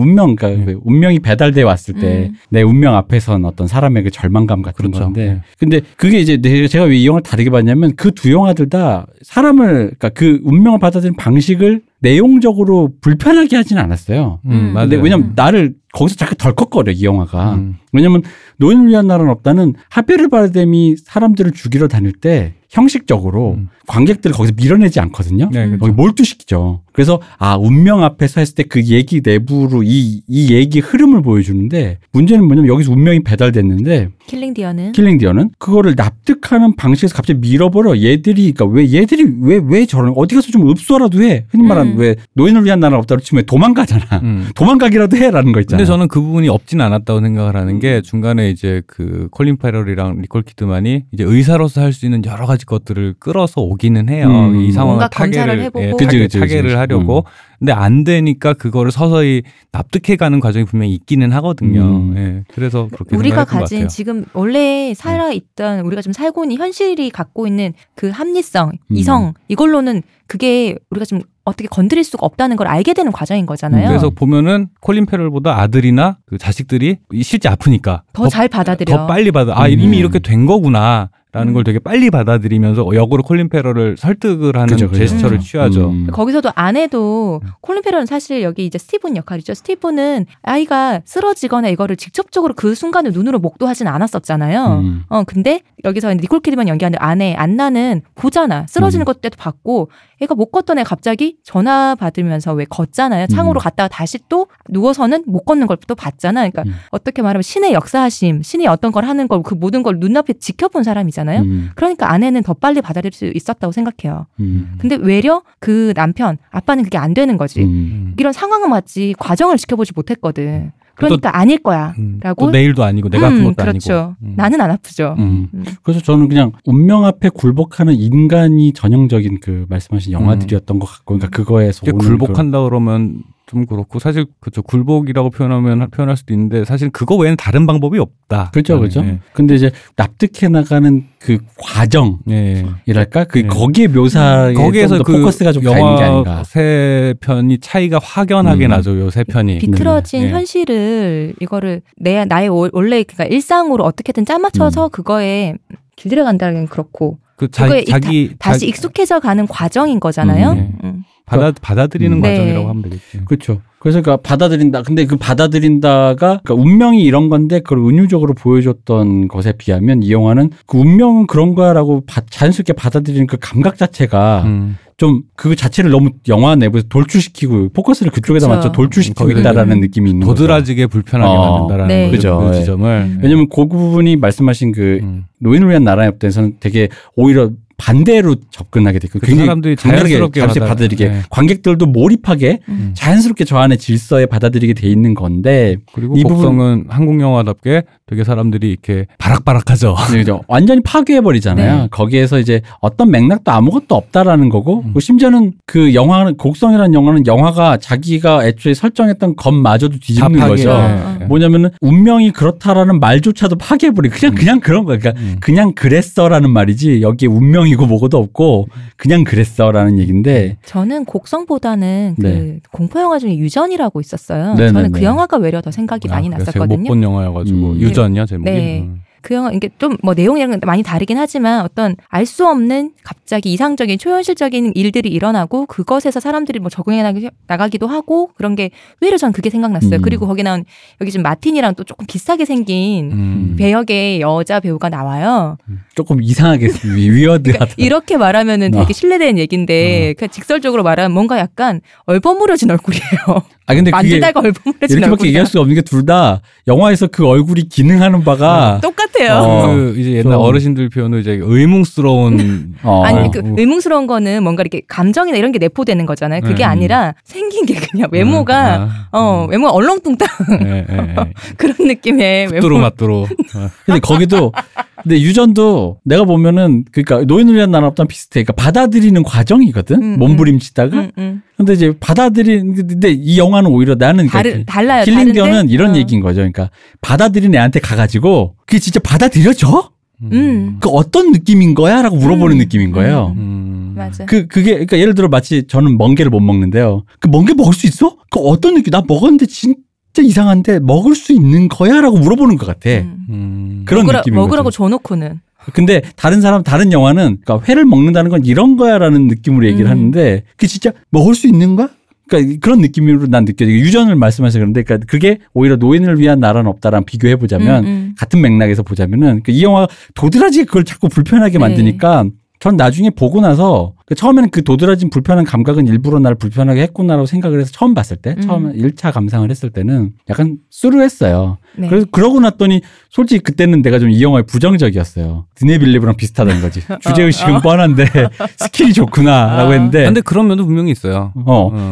운명이 배달돼 왔을 때 내 운명 앞에선 어떤 사람의 그 절망감 같은 건데, 근데 그게 이제 제가 왜 이 영화를 다르게 봤냐면, 그 두 영화들 다 사람을, 그러니까 그 운명을 받아들이는 방식을 내용적으로 불편하게 하진 않았어요. 근데 왜냐면 나를 거기서 잠깐 덜컥거려, 이 영화가. 왜냐면 노인을 위한 나라는 없다는 하비에르 바르뎀이 사람들을 죽이러 다닐 때 형식적으로 관객들을 거기서 밀어내지 않거든요. 네, 그렇죠. 거기 몰두시키죠. 그래서 아 운명 앞에서 했을 때 그 얘기 내부로 이 얘기 흐름을 보여주는데 문제는 뭐냐면 여기서 운명이 배달됐는데 킬링디어는 그거를 납득하는 방식에서 갑자기 밀어버려. 얘들이 그러니까 왜 얘들이 왜 저런 어디 가서 좀 읍소라도 해. 흔히 말하는 왜 노인을 위한 나라는 없다로 치면 도망가잖아. 도망가기라도 해라는 거 있잖아. 근데 저는 그 부분이 없진 않았다고 생각을 하는 게 중간에 이제 그 콜린 파렐이랑 니콜 키드만이 이제 의사로서 할 수 있는 여러 가지 것들을 끌어서 오기는 해요. 이 상황을 타개를 하려고. 근데 안 되니까 그거를 서서히 납득해가는 과정이 분명히 있기는 하거든요. 예, 그래서 그렇게 우리가 가진 같아요. 지금 원래 살아있던 우리가 지금 살고 있는 현실이 갖고 있는 그 합리성, 이성 이걸로는 그게 우리가 좀 어떻게 건드릴 수가 없다는 걸 알게 되는 과정인 거잖아요. 그래서 보면은 콜린 페럴보다 아들이나 그 자식들이 실제 아프니까 더 잘 받아들여. 더 빨리 받아. 아 이미 이렇게 된 거구나. 라는 걸 되게 빨리 받아들이면서 역으로 콜린 페럴을 설득을 하는 그쵸, 제스처를 취하죠. 거기서도 아내도 콜린 페럴은 사실 여기 이제 스티븐 역할이죠. 스티븐은 아이가 쓰러지거나 이거를 직접적으로 그 순간을 눈으로 목도하진 않았었잖아요. 근데 여기서 니콜 키드먼 연기하는 아내 안나는 보잖아. 쓰러지는 것 때도 봤고 애가 못 걷던 애 갑자기 전화 받으면서 왜 걷잖아요. 창으로 갔다가 다시 또 누워서는 못 걷는 걸 또 봤잖아. 그러니까 어떻게 말하면 신의 역사하심, 신이 어떤 걸 하는 걸 그 모든 걸 눈앞에 지켜본 사람이잖아요. 그러니까 아내는 더 빨리 받아들일 수 있었다고 생각해요. 근데 외려 그 남편, 아빠는 그게 안 되는 거지. 이런 상황은 맞지 과정을 지켜보지 못했거든. 그러니까 또, 아닐 거야. 라고. 또 내일도 아니고 내가 아픈 것도 그렇죠. 아니고. 나는 안 아프죠. 그래서 저는 그냥 운명 앞에 굴복하는 인간이 전형적인 그 말씀하신 영화들이었던 것 같고 그러니까 그거에서 굴복한다 그러면 좀 그렇고 사실 그렇죠. 굴복이라고 표현할 수도 있는데 사실 그거 외에는 다른 방법이 없다. 그렇죠. 그렇죠. 네. 근데 이제 납득해 나가는 그 과정이랄까? 그 네. 거기에 묘사에 거기에서 좀 더 포커스가 좀 가 있는 게 아닌가. 영화 세 편이 차이가 확연하게 나죠. 요 세 편이. 비틀어진 현실을 이거를 나의 원래 그러니까 일상으로 어떻게든 짜맞춰서 그거에 길들여 간다는 그렇고 그 다시 익숙해져 가는 과정인 거잖아요. 받아들이는 과정이라고 하면 되겠죠. 그렇죠. 그래서 그러니까 받아들인다. 근데 그 받아들인다가 그러니까 운명이 이런 건데 그걸 은유적으로 보여줬던 것에 비하면 이 영화는 그 운명은 그런 거야라고 자연스럽게 받아들이는 그 감각 자체가 좀 그 자체를 너무 영화 내부에서 돌출시키고 포커스를 그쪽에다 맞춰 돌출시키고 있다라는 느낌이 있는 거죠. 도드라지게 불편하게 만든다라는 거죠. 그 지점을. 네. 왜냐하면 그 부분이 말씀하신 그 노인을 위한 나라의 업대에서는 되게 오히려 반대로 접근하게 되고 그 사람들이 자연스럽게 받아들이게 네. 관객들도 몰입하게 자연스럽게 저 안의 질서에 받아들이게 돼 있는 건데 그리고 이 곡성은 한국 영화답게 되게 사람들이 이렇게 바락바락하죠. 그렇죠. 완전히 파괴해버리잖아요. 네. 거기에서 이제 어떤 맥락도 아무것도 없다라는 거고 심지어는 그 영화는 곡성이라는 영화는 영화가 자기가 애초에 설정했던 것마저도 뒤집는 거죠. 네. 뭐냐면은 운명이 그렇다라는 말조차도 파괴해버리고 그냥 그런 거야. 그러니까 그냥 그랬어라는 말이지 여기에 운명 이고 뭐고도 없고 그냥 그랬어라는 얘기인데 저는 곡성보다는 그 공포 영화 중에 유전이라고 있었어요. 네네네. 저는 그 영화가 외려 더 생각이 많이 났었거든요. 제가 못 본 영화여가지고 유전이야 제목이. 네. 그 영화 이게 좀 뭐 내용이랑 많이 다르긴 하지만 어떤 알 수 없는 갑자기 이상적인 초현실적인 일들이 일어나고 그것에서 사람들이 뭐 적응해 나가기도 하고 그런 게 외로 전 그게 생각났어요. 그리고 거기 나온 여기 지금 마틴이랑 또 조금 비슷하게 생긴 배역의 여자 배우가 나와요. 조금 이상하게 위어드하다. 그러니까 이렇게 말하면은 되게 신뢰된 얘기인데 그냥 직설적으로 말하면 뭔가 약간 얼버무려진 얼굴이에요. 아 근데 그게 이렇게밖에 얘기할 수 없는 게 둘 다 영화에서 그 얼굴이 기능하는 바가 똑같아요. 그 이제 옛날 어르신들 표현으로 이제 의문스러운 아니 그 의문스러운 거는 뭔가 이렇게 감정이나 이런 게 내포되는 거잖아요. 그게 아니라 생긴 게 그냥 외모가 외모가 얼렁뚱땅 그런 느낌의 외모. 맞도록. 근데 거기도 근데 유전도 내가 보면은 그러니까 노인을 위한 나라 없다는 비슷해. 그러니까 받아들이는 과정이거든. 몸부림치다가. 근데 이제 근데 이 영화는 오히려 나는 달라요. 킬링디어는 이런 얘기인 거죠. 그러니까 받아들인 애한테 가가지고 그게 진짜 받아들여져? 그 어떤 느낌인 거야? 라고 물어보는 느낌인 거예요. 맞아. 그러니까 예를 들어 마치 저는 멍게를 못 먹는데요. 그 멍게 먹을 수 있어? 그 어떤 느낌? 나 먹었는데 진짜 이상한데 먹을 수 있는 거야? 라고 물어보는 것 같아. 그런 느낌인 먹으라고 거죠. 줘놓고는. 근데 다른 영화는 그러니까 회를 먹는다는 건 이런 거야라는 느낌으로 얘기를 하는데 그게 진짜 먹을 수 있는 거야? 그러니까 그런 느낌으로 난 느껴요. 유전을 말씀하셔서 그런데 그러니까 그게 오히려 노인을 위한 나라는 없다랑 비교해 보자면 같은 맥락에서 보자면은 그러니까 이 영화 도드라지게 그걸 자꾸 불편하게 만드니까 전 나중에 보고 나서 처음에는 그 도드라진 불편한 감각은 일부러 날 불편하게 했구나라고 생각을 해서 처음 봤을 때, 처음 1차 감상을 했을 때는 약간 쓰루했어요. 네. 그래서 그러고 났더니 솔직히 그때는 내가 좀 이 영화에 부정적이었어요. 드니 빌뇌브랑 비슷하다는 거지. 주제의식은 뻔한데 스킬이 좋구나라고 했는데. 근데 그런 면도 분명히 있어요.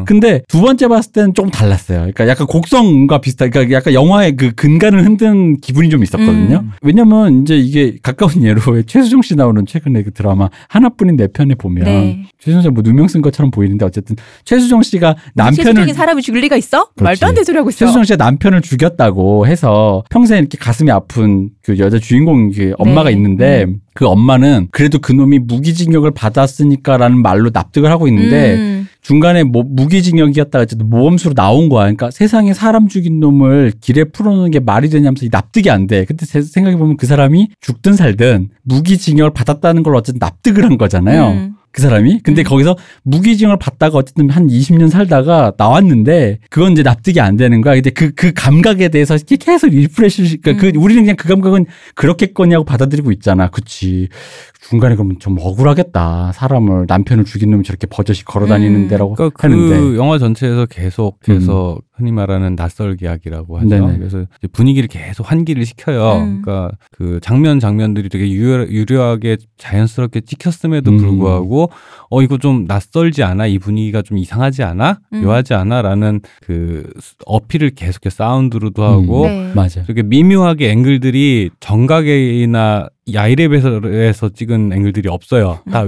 근데 두 번째 봤을 때는 조금 달랐어요. 그러니까 약간 곡성과 비슷한, 그러니까 약간 영화의 그 근간을 흔든 기분이 좀 있었거든요. 왜냐면 이제 이게 가까운 예로 최수종 씨 나오는 최근에 그 드라마 하나뿐인 내 편에 보면. 네. 최수종 씨가 뭐 누명 쓴 것처럼 보이는데 어쨌든 최수종 씨가 남편을 최수종이 사람을 죽일 리가 있어? 그렇지. 말도 안 되는 소리 하고 있어. 최수종 씨가 남편을 죽였다고 해서 평생 이렇게 가슴이 아픈 그 여자 주인공 그 엄마가 있는데 그 엄마는 그래도 그놈이 무기징역을 받았으니까라는 말로 납득을 하고 있는데 중간에 뭐 무기징역이었다가 어쨌든 모범수로 나온 거야. 그러니까 세상에 사람 죽인 놈을 길에 풀어놓는 게 말이 되냐면서 납득이 안 돼. 근데 생각해보면 그 사람이 죽든 살든 무기징역을 받았다는 걸 어쨌든 납득을 한 거잖아요. 그 사람이. 근데 거기서 무기징역을 받다가 어쨌든 한 20년 살다가 나왔는데 그건 이제 납득이 안 되는 거야. 근데 그 감각에 대해서 계속 리프레시, 그러니까 우리는 그냥 그 감각은 그렇겠거냐고 받아들이고 있잖아. 그치. 중간에 그러면 좀 억울하겠다. 사람을, 남편을 죽인 놈이 저렇게 버젓이 걸어다니는데라고 그러니까 하는데. 그 영화 전체에서 계속해서 흔히 말하는 낯설기학이라고 하죠. 네네. 그래서 분위기를 계속 환기를 시켜요. 그러니까 그 장면들이 되게 유려하게 자연스럽게 찍혔음에도 불구하고 이거 좀 낯설지 않아? 이 분위기가 좀 이상하지 않아? 묘하지 않아? 라는 그 어필을 계속해서 사운드로도 하고 맞아. 되게 미묘하게 앵글들이 정각이나 야이랩에서 찍은 앵글들이 없어요. 다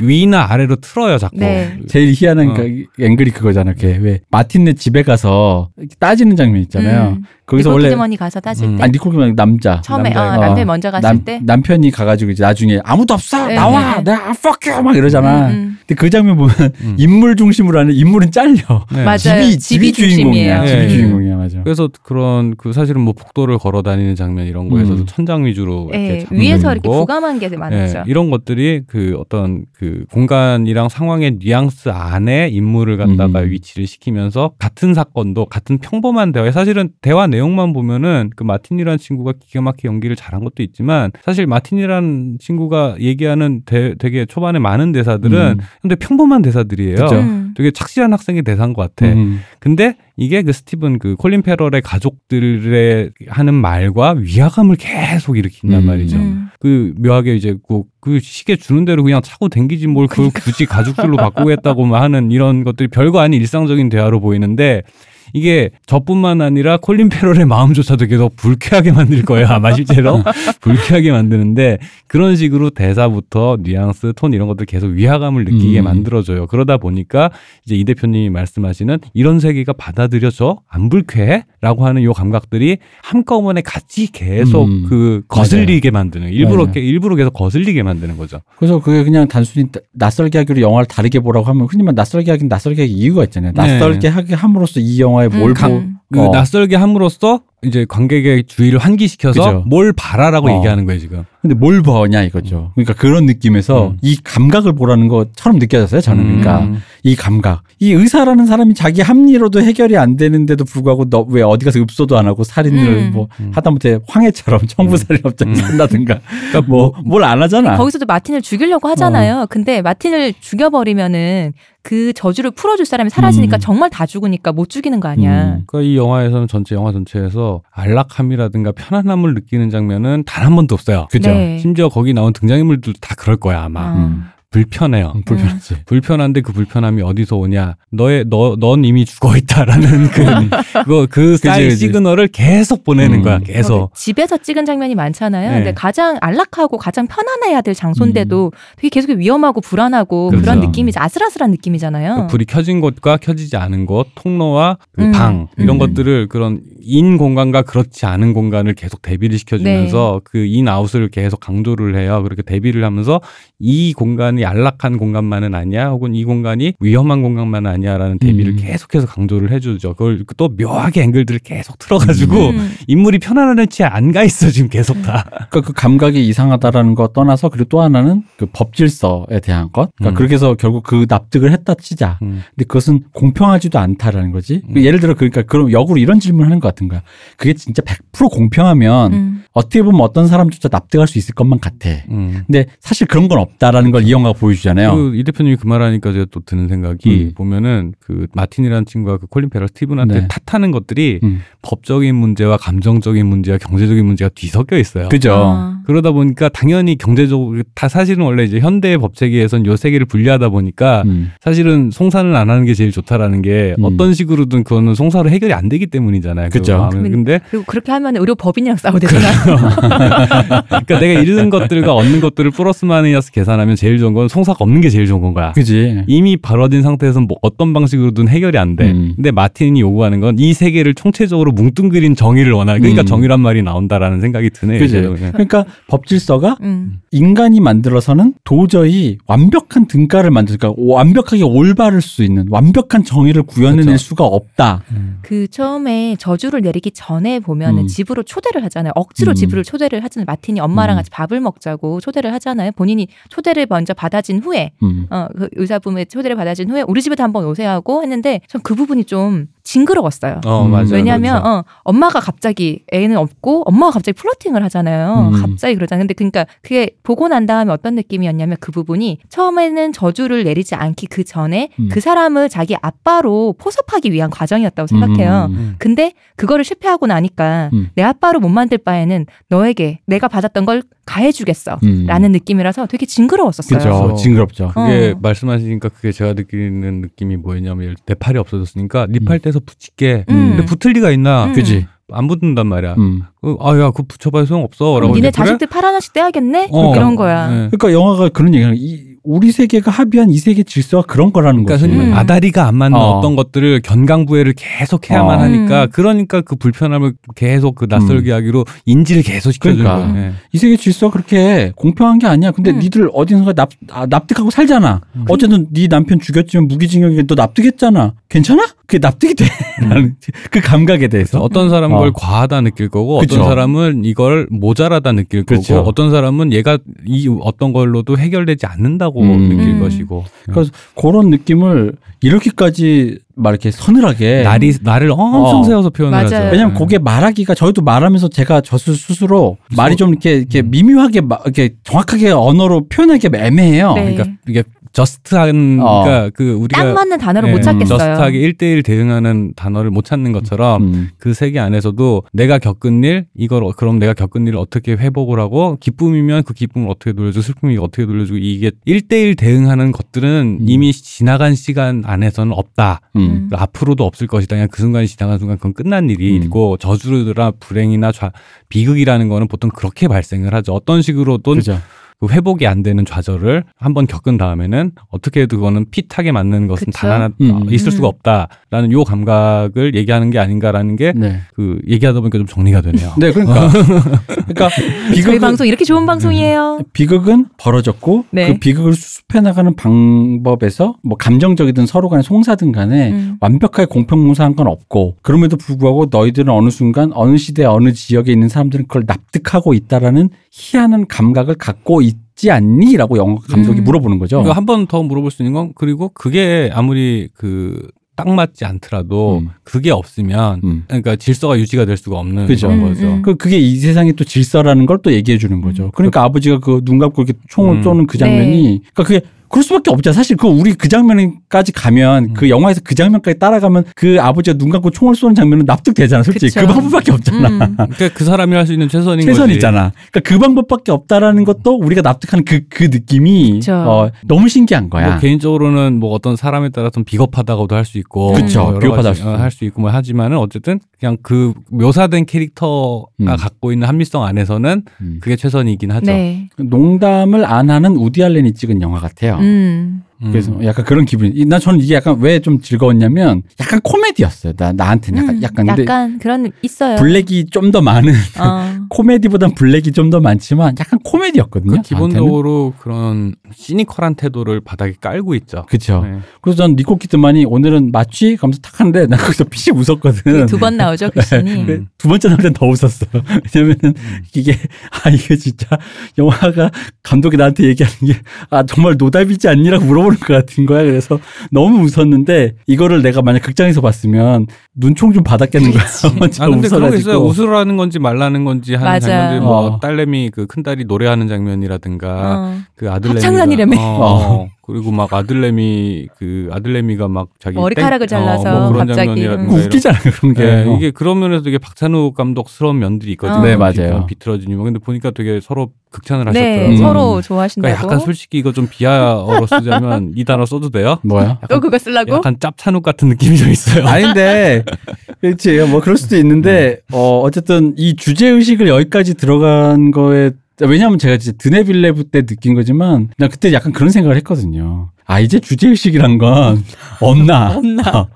위나 아래로 틀어요, 자꾸. 네. 제일 희한한 앵글이 그거잖아요. 걔. 왜 마틴네 집에 가서 따지는 장면 있잖아요. 거기서 니콜 키드먼이 가서 따질 때. 아니, 니콜 키드먼 남자. 처음에 남편이 먼저 갔을 때. 남편이 가가지고 이제 나중에 아무도 없어! 네, 나와! 네. 내가 fuck you! 막 이러잖아. 근데 그 장면 보면 인물 중심으로 하는 인물은 잘려. 네. 맞아요. 집이 주인공이야. 네. 집이 주인공이야. 맞아. 그래서 그런 그 사실은 뭐 복도를 걸어 다니는 장면 이런 거에서도 천장 위주로 이렇게 위에서 이렇게 부감한 게 많았죠. 네, 이런 것들이 그 어떤 그 공간이랑 상황의 뉘앙스 안에 인물을 갖다가 위치를 시키면서 같은 사건도 같은 평범한 대화에 사실은 대화 내용만 보면은 그 마틴이라는 친구가 기가 막히게 연기를 잘한 것도 있지만 사실 마틴이라는 친구가 얘기하는 되게 초반에 많은 대사들은 근데 평범한 대사들이에요. 그렇죠? 되게 착실한 학생의 대사인 것 같아. 근데 이게 그 스티븐 그 콜린 패럴의 가족들의 하는 말과 위화감을 계속 일으킨단 말이죠. 그 묘하게 이제 그 시계 주는 대로 그냥 차고 댕기지 뭘 그걸 굳이 가족들로 바꾸겠다고만 하는 이런 것들이 별거 아닌 일상적인 대화로 보이는데 이게 저뿐만 아니라 콜린 패럴의 마음조차도 계속 불쾌하게 만들 거예요. 아마 실제로 불쾌하게 만드는데 그런 식으로 대사부터 뉘앙스, 톤 이런 것들 계속 위화감을 느끼게 만들어줘요. 그러다 보니까 이제 이 대표님이 말씀하시는 이런 세계가 받아들여져 안 불쾌해? 라고 하는 요 감각들이 한꺼번에 같이 계속 그 거슬리게 맞아요. 만드는 일부러 계속 거슬리게 만드는 거죠. 그래서 그게 그냥 단순히 낯설게 하기로 영화를 다르게 보라고 하면 흔히만 낯설게 하긴 낯설게 하기 이유가 있잖아요. 낯설게 하게 함으로써 이 영화 그 낯설게 함으로써 이제 관객의 주의를 환기시켜서 그죠. 뭘 봐라라고 얘기하는 거예요 지금. 근데 뭘 보냐 이거죠. 그러니까 그런 느낌에서 이 감각을 보라는 것처럼 느껴졌어요 저는. 그러니까 이 감각, 이 의사라는 사람이 자기 합리로도 해결이 안 되는데도 불구하고 너 왜 어디 가서 읍소도 안 하고 살인을 뭐 하다못해 황해처럼 청부살인업자를 쓴다든가 그러니까 뭐 뭘 안 하잖아. 거기서도 마틴을 죽이려고 하잖아요. 근데 마틴을 죽여버리면은 그 저주를 풀어줄 사람이 사라지니까 정말 다 죽으니까 못 죽이는 거 아니야. 그러니까 이 영화에서는 영화 전체에서 안락함이라든가 편안함을 느끼는 장면은 단 한 번도 없어요. 그죠? 네. 심지어 거기 나온 등장인물들도 다 그럴 거야 아마. 불편해요. 불편하지. 불편한데 그 불편함이 어디서 오냐? 넌 이미 죽어 있다라는 그 사이 시그널을 계속 보내는 거야. 계속. 집에서 찍은 장면이 많잖아요. 네. 근데 가장 안락하고 가장 편안해야 될 장소인데도 되게 계속 위험하고 불안하고 그렇죠. 그런 느낌이 아슬아슬한 느낌이잖아요. 그 불이 켜진 곳과 켜지지 않은 곳, 통로와 그 방 이런 것들을 그런 인 공간과 그렇지 않은 공간을 계속 대비를 시켜주면서 그 인 아웃을 계속 강조를 해요. 그렇게 대비를 하면서 이 공간이 안락한 공간만은 아니야 혹은 이 공간이 위험한 공간만은 아니야라는 대비를 계속해서 강조를 해주죠. 그걸 또 묘하게 앵글들을 계속 틀어가지고 인물이 편안한 위치에 안 가 있어 지금 계속 다. 그러니까 그 감각이 이상하다라는 거 떠나서 그리고 또 하나는 그 법질서에 대한 것. 그러니까 그렇게 해서 결국 그 납득을 했다 치자. 근데 그것은 공평하지도 않다라는 거지. 예를 들어 그러니까 그럼 역으로 이런 질문을 하는 것 같은 거야. 그게 진짜 100% 공평하면 어떻게 보면 어떤 사람조차 납득할 수 있을 것만 같아. 근데 사실 그런 건 없다라는 그렇죠. 걸 이 영화가 보여주잖아요. 그 이 대표님이 그 말하니까 제가 또 드는 생각이 보면은 그 마틴이라는 친구가 그 콜린 페럴 스티븐한테 네. 탓하는 것들이 법적인 문제와 감정적인 문제와 경제적인 문제가 뒤섞여 있어요. 그죠. 아. 그러다 보니까 당연히 경제적으로 다 사실은 원래 이제 현대의 법 체계에선 요 세 개를 분리하다 보니까 사실은 송사는 안 하는 게 제일 좋다라는 게 어떤 식으로든 그거는 송사로 해결이 안 되기 때문이잖아요. 그죠. 근데 그리고 그렇게 하면 의료 법인이랑 싸우잖아요. 그러니까 내가 잃는 것들과 얻는 것들을 플러스 마이너스 계산하면 제일 좋은 건 송사가 없는 게 제일 좋은 건 거야. 그지. 이미 벌어진 상태에서 뭐 어떤 방식으로든 해결이 안 돼. 근데 마틴이 요구하는 건 이 세 개를 총체적으로 뭉뚱그린 정의를 원하는. 그러니까 정의란 말이 나온다라는 생각이 드네요. 그지. 그러니까 법질서가 인간이 만들어서는 도저히 완벽한 등가를 만들까 완벽하게 올바를 수 있는 완벽한 정의를 구현해낼 그렇죠. 수가 없다. 그 처음에 저주를 내리기 전에 보면은 집으로 초대를 하잖아요. 억지로 집으로 초대를 하잖아요. 마틴이 엄마랑 같이 밥을 먹자고 초대를 하잖아요. 본인이 초대를 먼저 받아진 후에 그 의사분의 초대를 받아진 후에 우리 집에도 한번 오세요 하고 했는데 전 그 부분이 좀 징그러웠어요. 맞아요. 왜냐하면 그렇죠. 엄마가 갑자기 애는 없고 엄마가 갑자기 플러팅을 하잖아요. 갑자기 그러잖아요. 근데 그러니까 그게 보고 난 다음에 어떤 느낌이었냐면 그 부분이 처음에는 저주를 내리지 않기 그 전에 그 사람을 자기 아빠로 포섭하기 위한 과정이었다고 생각해요. 근데 그거를 실패하고 나니까 내 아빠로 못 만들 바에는 너에게 내가 받았던 걸 가해주겠어 라는 느낌이라서 되게 징그러웠었어요. 그렇죠. 징그럽죠. 그게 말씀하시니까 그게 제가 느끼는 느낌이 뭐였냐면 내 팔이 없어졌으니까 네 팔 떼서 붙일게. 근데 붙을 리가 있나. 그지. 안 붙는단 말이야. 아야 그거 붙여봐야 소용없어. 라고 니네 자식들 팔 하나씩 떼야겠네? 그런 거야. 네. 그러니까 영화가 그런 얘기하는 우리 세계가 합의한 이 세계 질서가 그런 거라는 거지. 그러니까 아다리가 안 맞는 어떤 것들을 견강부회를 계속 해야만 하니까 그러니까 그 불편함을 계속 그 낯설게 하기로 인지를 계속 시켜주는 그러니까. 거야. 네. 이 세계 질서가 그렇게 공평한 게 아니야. 근데 니들 어딘가 납득하고 살잖아. 어쨌든 네 남편 죽였지만 무기징역이 너 납득했잖아. 괜찮아? 그게 납득이 돼. 그 감각에 대해서. 그렇죠. 어떤 사람은 그걸 과하다 느낄 거고 그쵸. 어떤 사람은 이걸 모자라다 느낄 그쵸. 거고 어떤 사람은 얘가 이 어떤 걸로도 해결되지 않는다고 느낄 것이고. 그래서 그런 느낌을 이렇게까지 막 이렇게 서늘하게 나를 엄청 세워서 표현을 맞아요. 하죠. 왜냐면 그게 말하기가 저희도 말하면서 제가 저 스스로 그쵸? 말이 좀 이렇게 미묘하게 이렇게 정확하게 언어로 표현하기 애매해요. 네. 그러니까 이게 저스트한 그러니까 그 우리가 딱 맞는 단어를 못 찾겠어요. 저스트하게 1:1 대응하는 단어를 못 찾는 것처럼 그 세계 안에서도 내가 겪은 일 이걸 그럼 내가 겪은 일을 어떻게 회복을 하고 기쁨이면 그 기쁨을 어떻게 돌려주고 슬픔이 어떻게 돌려주고 이게 1:1 대응하는 것들은 이미 지나간 시간 안에서는 없다. 앞으로도 없을 것이다. 그냥 그 순간이 지나간 순간 그건 끝난 일이고 저주나 불행이나 비극이라는 거는 보통 그렇게 발생을 하죠. 어떤 식으로든 그죠. 그 회복이 안 되는 좌절을 한번 겪은 다음에는 어떻게 해도 그거는 핏하게 맞는 것은 단 하나 있을 수가 없다라는 요 감각을 얘기하는 게 아닌가라는 게 그 얘기하다 보니까 좀 정리가 되네요. 네, 그러니까 저희 방송 이렇게 좋은 방송이에요. 비극은 벌어졌고 그 비극을 수습해 나가는 방법에서 뭐 감정적이든 서로 간에 송사든 간에 완벽하게 공평공사한 건 없고 그럼에도 불구하고 너희들은 어느 순간 어느 시대 어느 지역에 있는 사람들은 그걸 납득하고 있다라는 희한한 감각을 갖고 있지 않니? 라고 영화 감독이 물어보는 거죠. 한 번 더 물어볼 수 있는 건 그리고 그게 아무리 그 딱 맞지 않더라도 그게 없으면 그러니까 질서가 유지가 될 수가 없는 그죠. 그런 거죠. 그게 이 세상의 또 질서라는 걸 또 얘기해 주는 거죠. 그러니까 아버지가 그 눈 감고 이렇게 총을 쏘는 그 장면이 그러니까 그게 그럴 수밖에 없잖아. 사실 그 우리 그 장면까지 가면 그 영화에서 그 장면까지 따라가면 그 아버지가 눈 감고 총을 쏘는 장면은 납득되잖아. 솔직히 그쵸. 그 방법밖에 없잖아. 그러니까 그 사람이 할 수 있는 최선인 거지. 최선이잖아. 그러니까 그 방법밖에 없다라는 것도 우리가 납득하는 그 느낌이 너무 신기한 거야. 뭐 개인적으로는 뭐 어떤 사람에 따라 좀 비겁하다고도 할 수 있고, 그렇죠. 비겁하다 할 수 있고 뭐 하지만은 어쨌든 그냥 그 묘사된 캐릭터가 갖고 있는 합리성 안에서는 그게 최선이긴 하죠. 네. 농담을 안 하는 우디 알렌이 찍은 영화 같아요. 그래서 약간 그런 기분이. 난 저는 이게 약간 왜 좀 즐거웠냐면 약간 코미디였어요. 나한테는 약간 그런 있어요. 블랙이 좀 더 많은 코미디보단 블랙이 좀 더 많지만 약간 코미디였거든요. 그 기본적으로 그런 시니컬한 태도를 바닥에 깔고 있죠. 그렇죠. 네. 그래서 전 니콜 키드만이 오늘은 맞지? 하면서 탁 하는데 난 거기서 피식 웃었거든. 두 번 나오죠 그 신이. 네. 두 번째 나올 땐 더 웃었어. 왜냐면 이게 이게 진짜 영화가 감독이 나한테 얘기하는 게 정말 노답이지 않니라고 물어보는 것 같은 거야. 그래서 너무 웃었는데 이거를 내가 만약 극장에서 봤으면 눈총 좀 받았겠는 거야. 아 근데 그런 게 있어요. 웃으라는 건지 말라는 건지 같이 하는 장면들, 뭐 딸내미 그 큰딸이 노래하는 장면이라든가 그 아들내미 합창단이라며 그리고 막 아들내미 그 아들내미가 막 자기 머리카락을 잘라서 뭐 그런 갑자기 장면이라든가 웃기잖아요 그런 게. 네, 이게 그런 면에서 되게 박찬욱 감독스러운 면들이 있거든요. 네 맞아요. 비틀어진 유머. 근데 보니까 되게 서로 극찬을 하셨더라고요. 네 서로 좋아하신다고. 그러니까 약간 솔직히 이거 좀 비하어로 쓰자면 이 단어 써도 돼요? 뭐야? 또 그거 쓰려고? 약간 짭찬욱 같은 느낌이 좀 있어요. 아닌데 그렇지 뭐 그럴 수도 있는데 어쨌든 이 주제의식을 여기까지 들어간 거에 왜냐하면 제가 이제 드니 빌뇌브 때 느낀 거지만 나 그때 약간 그런 생각을 했거든요. 아 이제 주제의식이란 건 없나? 없나?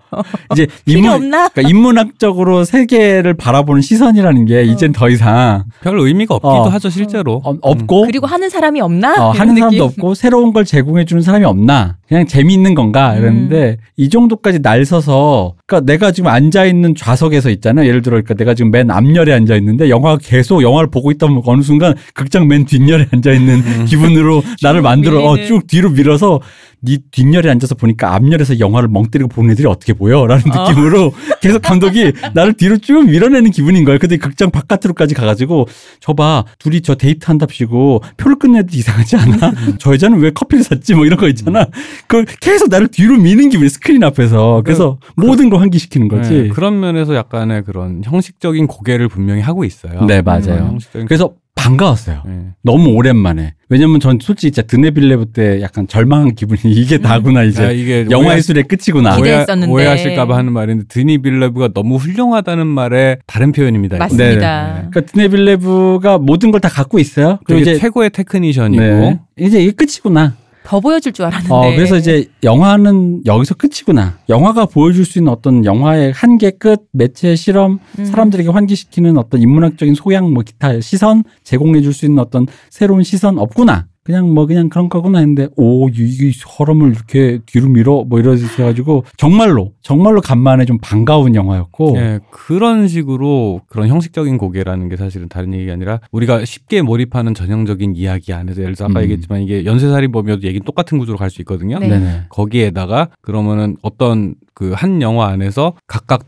이제 없나? 그러니까 인문학적으로 세계를 바라보는 시선이라는 게 이젠 더 이상 별 의미가 없기도 하죠 실제로. 없고 그리고 하는 사람이 없나? 하는 느낌? 사람도 없고 새로운 걸 제공해 주는 사람이 없나? 그냥 재미있는 건가? 이랬는데 이 정도까지 날 서서 그러니까 내가 지금 앉아 있는 좌석에서 있잖아요. 예를 들어 그러니까 내가 지금 맨 앞열에 앉아 있는데 영화가 계속 영화를 보고 있던 어느 순간 극장 맨 뒷열에 앉아 있는 기분으로 나를 만들어 쭉 뒤로 밀어서 네 뒷열에 앉아서 보니까 앞열에서 영화를 멍때리고 보는 애들이 어떻게 보여? 라는 느낌으로 계속 감독이 나를 뒤로 쭉 밀어내는 기분인 거예요. 근데 극장 바깥으로까지 가가지고 저 봐 둘이 저 데이트 한답시고 표를 끊는 애도 이상하지 않아? 저 여자는 왜 커피를 샀지? 뭐 이런 거 있잖아. 그걸 계속 나를 뒤로 미는 기분이 스크린 앞에서. 그래서 모든 걸 환기시키는 거지. 네, 그런 면에서 약간의 그런 형식적인 고개를 분명히 하고 있어요. 네 맞아요. 그래서 반가웠어요. 네. 너무 오랜만에. 왜냐면 전 솔직히 진짜 드니 빌뇌브 때 약간 절망한 기분이 이게 다구나 이제 야, 이게 영화예술의 끝이구나. 기대했었는데. 오해하실까봐 하는 말인데 드니 빌뇌브가 너무 훌륭하다는 말의 다른 표현입니다. 맞습니다. 네. 네. 그러니까 드니 빌뇌브가 모든 걸 다 갖고 있어요. 그리고 이제 최고의 테크니션이고 네. 이제 이게 끝이구나. 더 보여줄 줄 알았는데. 그래서 이제 영화는 여기서 끝이구나. 영화가 보여줄 수 있는 어떤 영화의 한계 끝, 매체 실험, 사람들에게 환기시키는 어떤 인문학적인 소양, 뭐 기타 시선, 제공해줄 수 있는 어떤 새로운 시선 없구나. 그냥 뭐 그냥 그런 거구나 했는데 이 사람을 이렇게 뒤로 밀어 뭐 이러셔가지고 정말로 간만에 좀 반가운 영화였고 예, 그런 식으로 그런 형식적인 고개라는 게 사실은 다른 얘기가 아니라 우리가 쉽게 몰입하는 전형적인 이야기 안에서 예를 들어서 아까 얘기했지만 이게 연쇄살인범이어도 얘기는 똑같은 구조로 갈 수 있거든요. 네. 거기에다가 그러면은 어떤 그 한 영화 안에서 각각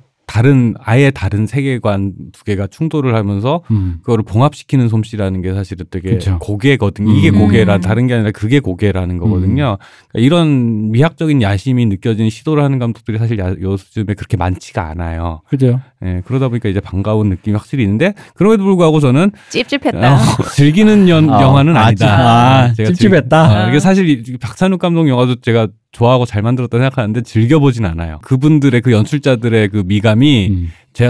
아예 다른 세계관 두 개가 충돌을 하면서 그거를 봉합시키는 솜씨라는 게 사실은 되게 그쵸. 고개거든요. 이게 고개라 다른 게 아니라 그게 고개라는 거거든요. 그러니까 이런 미학적인 야심이 느껴지는 시도를 하는 감독들이 사실 요즘에 그렇게 많지가 않아요. 그죠. 예, 그러다 보니까 이제 반가운 느낌이 확실히 있는데 그럼에도 불구하고 저는 찝찝했다. 즐기는 영화는 아니다. 찝찝했다. 이게 사실 박찬욱 감독 영화도 제가 좋아하고 잘 만들었다 생각하는데 즐겨보진 않아요. 그분들의 그 연출자들의 그 미감이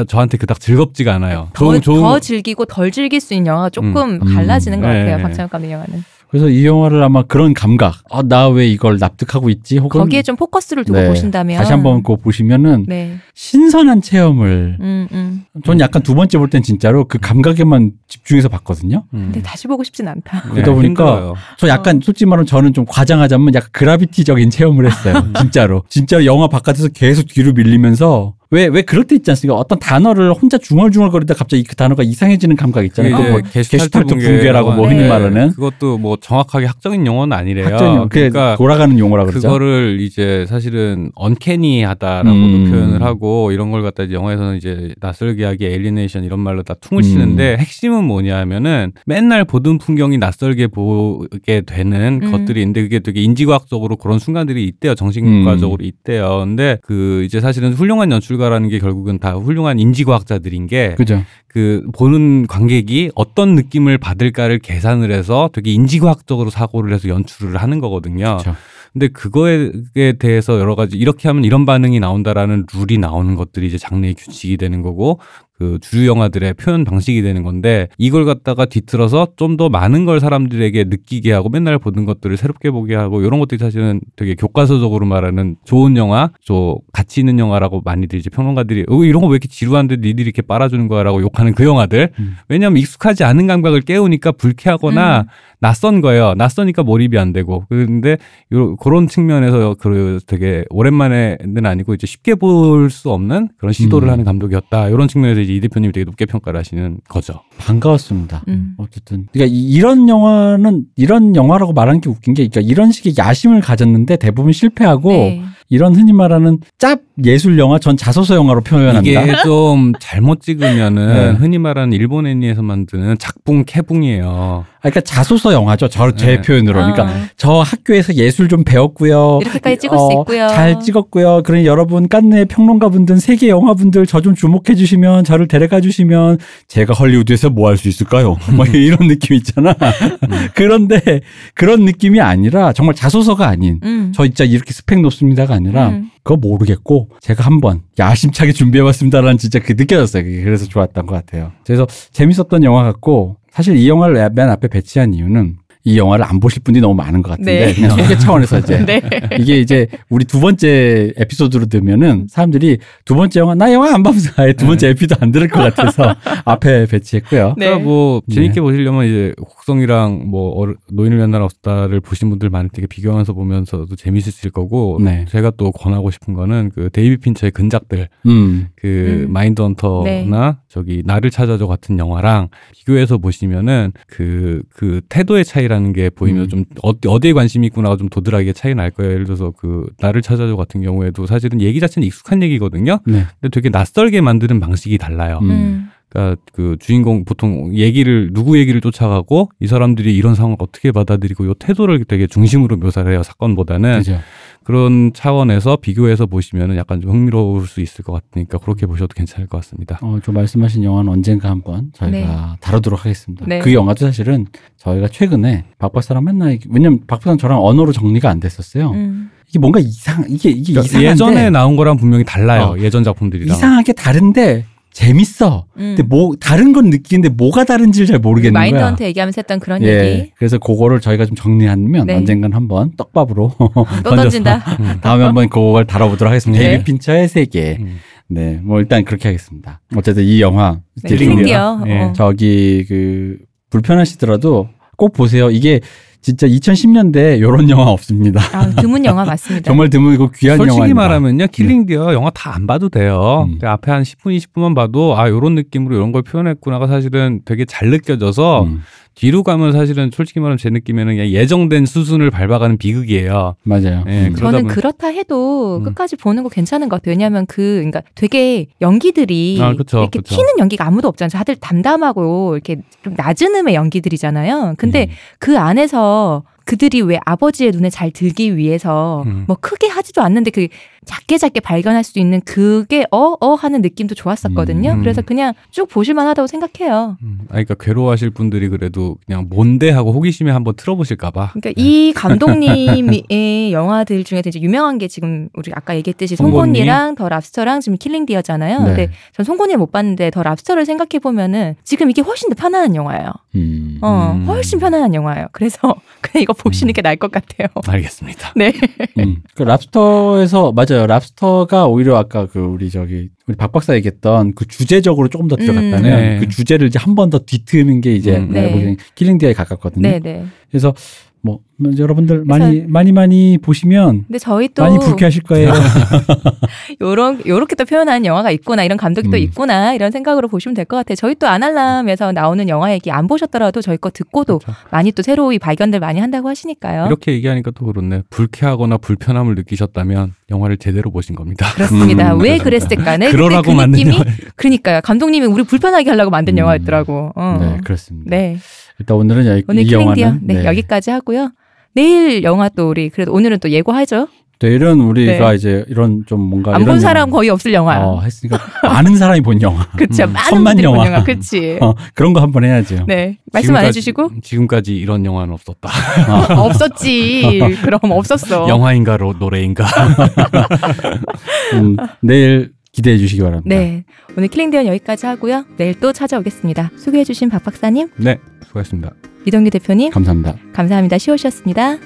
저한테 그닥 즐겁지가 않아요. 더 즐기고 덜 즐길 수 있는 영화가 조금 갈라지는 것 같아요. 네. 박찬욱 감독 영화는. 그래서 이 영화를 아마 그런 감각, 나 왜 이걸 납득하고 있지? 혹은 거기에 좀 포커스를 두고 보신다면 다시 한번 그거 보시면은 신선한 체험을 전 약간 두 번째 볼 땐 진짜로 그 감각에만 집중해서 봤거든요. 근데 다시 보고 싶진 않다. 그러다 보니까 힘들어요. 저 약간 솔직히 말하면 저는 좀 과장하자면 약간 그라비티적인 체험을 했어요. 진짜로. 진짜로 영화 바깥에서 계속 뒤로 밀리면서 왜 그럴 때 있지 않습니까? 어떤 단어를 혼자 중얼중얼거리다 갑자기 그 단어가 이상해지는 감각 있잖아요. 뭐 게슈탈트 붕괴라고 뭐 흔히 말하는. 그것도 뭐 정확하게 학적인 용어는 아니래요. 그러니까 돌아가는 용어라고 그러죠. 그거를 이제 사실은 언캐니하다라고도 표현을 하고 이런 걸 갖다 이제 영화에서는 이제 낯설게하기, 엘리네이션 이런 말로 다 퉁을 치는데 핵심은 뭐냐면은 맨날 보던 풍경이 낯설게 보게 되는 것들이 있는데 그게 되게 인지과학적으로 그런 순간들이 있대요. 정신과적으로 있대요. 근데 그 이제 사실은 훌륭한 연출 라는 게 결국은 다 훌륭한 인지과학자들인 게 그 보는 관객이 어떤 느낌을 받을까를 계산을 해서 되게 인지과학적으로 사고를 해서 연출을 하는 거거든요. 그쵸. 근데 그거에 대해서 여러 가지 이렇게 하면 이런 반응이 나온다라는 룰이 나오는 것들이 이제 장르의 규칙이 되는 거고 그 주류 영화들의 표현 방식이 되는 건데 이걸 갖다가 뒤틀어서 좀 더 많은 걸 사람들에게 느끼게 하고 맨날 보는 것들을 새롭게 보게 하고 이런 것들이 사실은 되게 교과서적으로 말하는 좋은 영화, 저 가치 있는 영화라고 많이들 이제 평론가들이 이런 거 왜 이렇게 지루한데 니들이 이렇게 빨아주는 거야라고 욕하는 그 영화들 왜냐하면 익숙하지 않은 감각을 깨우니까 불쾌하거나 낯선 거예요. 낯서니까 몰입이 안 되고 그런데 그런 측면에서 되게 오랜만에는 아니고 이제 쉽게 볼 수 없는 그런 시도를 하는 감독이었다. 이런 측면에서 이 대표님이 되게 높게 평가를 하시는 거죠. 반가웠습니다. 어쨌든 그러니까 이런 영화는 이런 영화라고 말하는 게 웃긴 게 그러니까 이런 식의 야심을 가졌는데 대부분 실패하고 이런 흔히 말하는 짭 예술 영화, 전 자소서 영화로 표현합니다. 이게 좀 잘못 찍으면은 네. 흔히 말하는 일본 애니에서 만드는 작붕 캐붕이에요. 그러니까 자소서 영화죠. 제 네. 표현으로. 그러니까 저 학교에서 예술 좀 배웠고요. 이렇게까지 찍을 수 있고요. 잘 찍었고요. 그러니 여러분 깐네 평론가분들, 세계 영화분들 저 좀 주목해 주시면, 저를 데려가 주시면 제가 헐리우드에서 뭐 할 수 있을까요? 뭐 이런 느낌 있잖아. 그런데 그런 느낌이 아니라 정말 자소서가 아닌 저 진짜 이렇게 스펙 높습니다가 아니라 그거 모르겠고 제가 한번 야심차게 준비해봤습니다라는 진짜 그 느껴졌어요. 그래서 좋았던 것 같아요. 그래서 재밌었던 영화 같고, 사실 이 영화를 맨 앞에 배치한 이유는 이 영화를 안 보실 분이 너무 많은 것 같은데 네. 그냥 소개 차원에서 이제 네. 이게 이제 우리 두 번째 에피소드로 들면은 사람들이 두 번째 영화, 나 영화 안 봐서 아예 두 번째 에피도 안 들을 것 같아서 앞에 배치했고요. 네. 그러니까 뭐 재밌게 네. 보시려면 이제 곡성이랑 뭐 노인을 위한 나라는 없다를 보신 분들 많이 되게 비교하면서 보면서도 재밌으실 거고 네. 제가 또 권하고 싶은 거는 그 데이비 핀처의 근작들 그 마인드헌터나 네. 저기 나를 찾아줘 같은 영화랑 비교해서 보시면은 그 태도의 차이 라는 게 보이면 좀 어디에 관심이 있구나가 좀 도드라기에 차이 날 거예요. 예를 들어서 그 나를 찾아줘 같은 경우에도 사실은 얘기 자체는 익숙한 얘기거든요. 네. 근데 되게 낯설게 만드는 방식이 달라요. 그러니까 그 주인공 보통 누구 얘기를 쫓아가고 이 사람들이 이런 상황을 어떻게 받아들이고 이 태도를 되게 중심으로 묘사를 해요. 사건보다는. 그죠. 그런 차원에서 비교해서 보시면 약간 좀 흥미로울 수 있을 것 같으니까 그렇게 보셔도 괜찮을 것 같습니다. 저 말씀하신 영화는 언젠가 한번 저희가 네. 다루도록 하겠습니다. 네. 그 영화도 사실은 저희가 최근에 박박사랑 맨날, 왜냐면 박박사랑 저랑 언어로 정리가 안 됐었어요. 이게 뭔가 이게 그러니까 이상한데 예전에 나온 거랑 분명히 달라요. 예전 작품들이랑. 이상하게 다른데 재밌어. 근데 다른 건 느끼는데 뭐가 다른지를 잘 모르겠는 거야. 마인드헌터 얘기하면서 했던 그런 얘기. 그래서 그거를 저희가 좀 정리하면 네. 언젠간 한번 떡밥으로 던진다. 다음에 한번 그걸 다뤄보도록 하겠습니다. 데이비 핀처의 세계. 네, 뭐 일단 그렇게 하겠습니다. 어쨌든 이 영화 킬링디어. 네. 저기 불편하시더라도 꼭 보세요. 이게 진짜 2010년대 이런 영화 없습니다. 드문 영화 맞습니다. 정말 드물고 귀한 영화입니다. 솔직히 말하면요. 킬링디어 영화 다 안 봐도 돼요. 앞에 한 10분, 20분만 봐도 이런 느낌으로 이런 걸 표현했구나가 사실은 되게 잘 느껴져서 뒤로 가면 사실은 솔직히 말하면 제 느낌에는 그냥 예정된 수순을 밟아가는 비극이에요. 맞아요. 네, 저는 그렇다 해도 끝까지 보는 거 괜찮은 것 같아요. 왜냐하면 그러니까 되게 연기들이 그쵸, 이렇게 그쵸. 튀는 연기가 아무도 없잖아요. 다들 담담하고 이렇게 좀 낮은 음의 연기들이잖아요. 근데 그 안에서 그들이 왜 아버지의 눈에 잘 들기 위해서 뭐 크게 하지도 않는데 그 작게 발견할 수 있는 그게 하는 느낌도 좋았었거든요. 그래서 그냥 쭉 보실만 하다고 생각해요. 그러니까 괴로워하실 분들이 그래도 그냥 뭔데 하고 호기심에 한번 틀어보실까 봐. 그러니까 이 감독님의 영화들 중에 이제 유명한 게 지금 우리 아까 얘기했듯이 송곳니랑 더 랍스터랑 지금 킬링디어잖아요. 네. 근데 전 송곳니를 못 봤는데 더 랍스터를 생각해보면은 지금 이게 훨씬 더 편안한 영화예요. 훨씬 편안한 영화예요. 그래서 그냥 이거 보시는 게 나을 것 같아요. 알겠습니다. 네. 그 랍스터에서 맞아요. 랍스터가 오히려 아까 그 우리 박 박사 얘기했던 그 주제적으로 조금 더 들어갔다면 네. 그 주제를 이제 한 번 더 뒤트는 게 이제 네. 킬링디어에 가깝거든요. 네. 그래서 뭐 여러분들 많이 보시면 근데 저희 또 많이 불쾌하실 거예요. 요렇게 또 표현하는 영화가 있구나, 이런 감독이 또 있구나, 이런 생각으로 보시면 될 것 같아요. 저희 또 아날람에서 나오는 영화 얘기 안 보셨더라도 저희 거 듣고도 그렇죠. 많이 또 새로이 발견들 많이 한다고 하시니까요. 이렇게 얘기하니까 또 그렇네. 불쾌하거나 불편함을 느끼셨다면 영화를 제대로 보신 겁니다. 그렇습니다. 왜 그랬을까는 그러라고 만든 영화. 그러니까요. 감독님이 우리 불편하게 하려고 만든 영화였더라고. 네, 그렇습니다. 네. 일단 오늘은 오늘 킬링디어 네. 여기까지 하고요. 내일 영화 또 우리 그래도 오늘은 또 예고하죠. 내일은 우리가 네. 이제 이런 좀 뭔가 안 본 사람 거의 없을 영화야. 했으니까 많은 사람이 본 영화. 그렇죠. 많은 분들이 본 영화. 그렇지. 그런 거 한번 해야죠. 네. 말씀 안 해주시고 지금까지 이런 영화는 없었다. 없었지. 그럼 없었어. 영화인가 노래인가. 내일 기대해 주시기 바랍니다. 네. 오늘 킬링디어 여기까지 하고요. 내일 또 찾아오겠습니다. 소개해 주신 박 박사님. 네. 수고하셨습니다. 이동규 대표님. 감사합니다. 시오셨습니다.